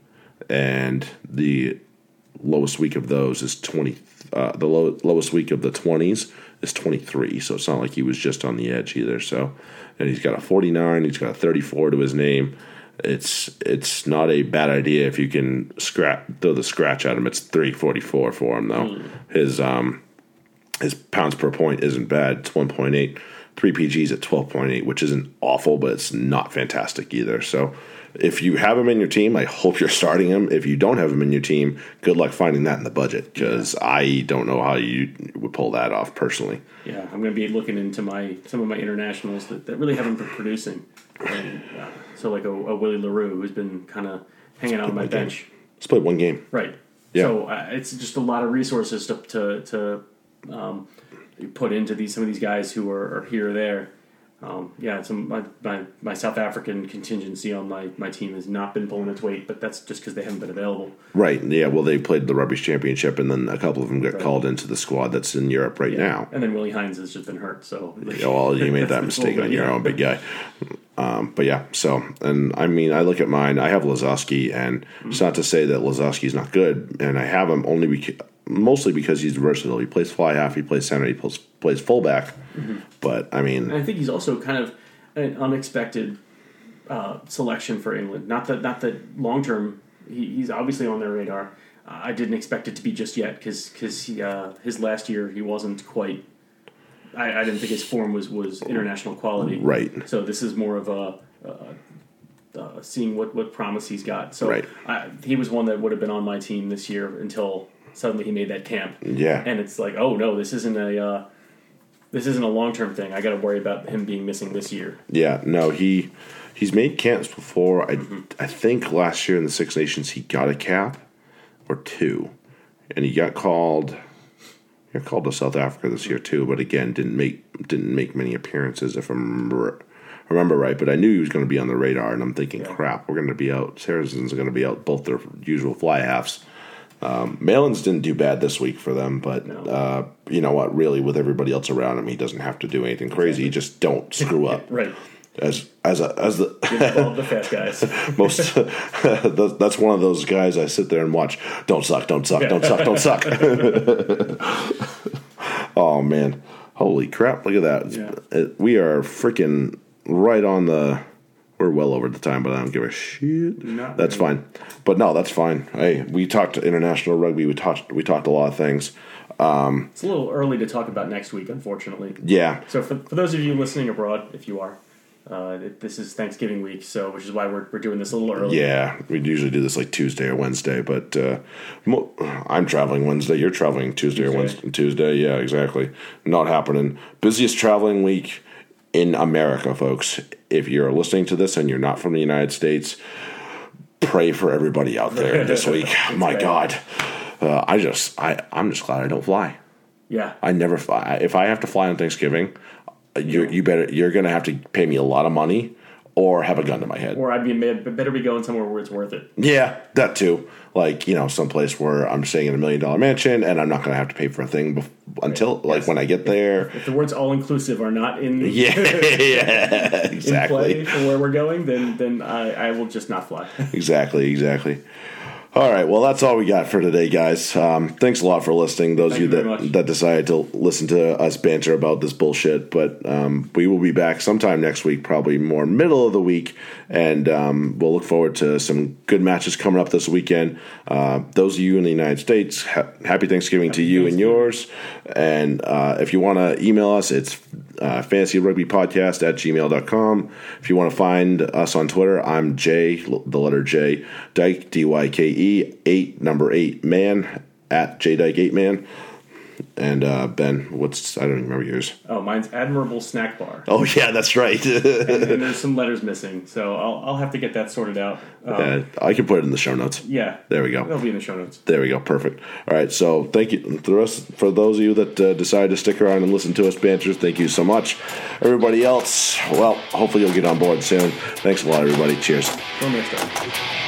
And the lowest week of those is twenty. Uh, the low, lowest week of the twenties is twenty-three. So it's not like he was just on the edge either. So, and he's got a forty-nine. He's got a thirty-four to his name. It's it's not a bad idea if you can scratch throw the scratch at him. It's three forty-four for him though. Mm. His um his pounds per point isn't bad. It's one point eight. Three P Gs at twelve point eight, which isn't awful, but it's not fantastic either. So if you have him in your team, I hope you're starting him. If you don't have him in your team, good luck finding that in the budget, because yeah. I don't know how you would pull that off personally. Yeah, I'm going to be looking into my some of my internationals that, that really haven't been producing. And, uh, so like a, a Willie LaRue who's been kind of hanging out on my bench. Game. Let's play one game. Right. Yeah. So uh, it's just a lot of resources to to, to um, put into these some of these guys who are, are here or there. Um, yeah, some my, my my South African contingency on my, my team has not been pulling its weight, but that's just because they haven't been available. Right. Yeah. Well, they played the Rugby Championship, and then a couple of them got right. called into the squad that's in Europe right yeah. now. And then Willie Hines has just been hurt. So like, yeah, well, you made that mistake on your yeah. own, big guy. Um, but yeah, so and I mean, I look at mine. I have Lazoski, and mm-hmm. it's not to say that Lazoski's not good, and I have him only because. Mostly because he's versatile. He plays fly half, he plays center, he plays, plays fullback. Mm-hmm. But, I mean... And I think he's also kind of an unexpected uh, selection for England. Not that not that long-term, he, he's obviously on their radar. Uh, I didn't expect it to be just yet because because uh, his last year he wasn't quite... I, I didn't think his form was, was international quality. Right. So this is more of a... a uh, seeing what, what promise he's got. So right. I, he was one that would have been on my team this year until... Suddenly he made that camp, yeah, and it's like, oh no, this isn't a uh, this isn't a long term thing. I got to worry about him being missing this year. Yeah, no, he he's made camps before. I mm-hmm. I think last year in the Six Nations he got a cap or two, and he got called. He got called to South Africa this year too, but again didn't make didn't make many appearances if I remember remember right. But I knew he was going to be on the radar, and I'm thinking, yeah. crap, we're going to be out. Saracens are going to be out both their usual fly halves. Um, Malins didn't do bad this week for them, but no. uh, you know what? Really, with everybody else around him, he doesn't have to do anything crazy. Exactly. He just don't screw up. Right. As as a, as the the fast guys. Most that's one of those guys I sit there and watch. Don't suck. Don't suck. Yeah. Don't suck. Don't suck. Oh man! Holy crap! Look at that. Yeah. It, we are freaking right on the. We're well over the time, but I don't give a shit. Not that's really. Fine. But no, that's fine. Hey, we talked international rugby. We talked we talked a lot of things. Um, it's a little early to talk about next week, unfortunately. Yeah. So for, for those of you listening abroad, if you are, uh, it, this is Thanksgiving week, so which is why we're we're doing this a little early. Yeah, we usually do this like Tuesday or Wednesday, but uh, mo- I'm traveling Wednesday. You're traveling Tuesday, Tuesday. or Wednesday, Tuesday. Yeah, exactly. Not happening. Busiest traveling week. In America, folks, if you're listening to this and you're not from the United States, pray for everybody out there this week. My bad. God, uh, I just, I, I'm just glad I don't fly. Yeah, I never fly. If I have to fly on Thanksgiving, you, yeah. you better, you're going to have to pay me a lot of money or have a gun to my head. Or I'd be better be going somewhere where it's worth it. Yeah, that too. Like, you know, someplace where I'm staying in a million dollar mansion and I'm not going to have to pay for a thing bef- until, right. like, yes. when I get there. If, if the words all inclusive are not in, yeah, yeah, exactly. in play for where we're going, then, then I, I will just not fly. exactly, exactly. All right, well, that's all we got for today, guys. Um, thanks a lot for listening, those Thank of you, you that, that decided to listen to us banter about this bullshit. But um, we will be back sometime next week, probably more middle of the week, and um, we'll look forward to some good matches coming up this weekend. Uh, those of you in the United States, ha- happy Thanksgiving happy to you Thanksgiving. and yours. And uh, if you want to email us, it's uh, fantasyrugbypodcast at gmail dot com. If you want to find us on Twitter, I'm J, the letter J, Dyke, D Y K E. Eight number eight man at J Dyke eight man and uh, Ben, what's I don't remember yours. Oh, mine's Admirable Snack Bar. Oh yeah, that's right. and, and there's some letters missing, so I'll I'll have to get that sorted out. Um, uh, I can put it in the show notes. Yeah, there we go. It'll be in the show notes. There we go. Perfect. All right. So thank you for us for those of you that uh, decided to stick around and listen to us banter. Thank you so much, everybody else. Well, hopefully you'll get on board soon. Thanks a lot, everybody. Cheers. Till next time.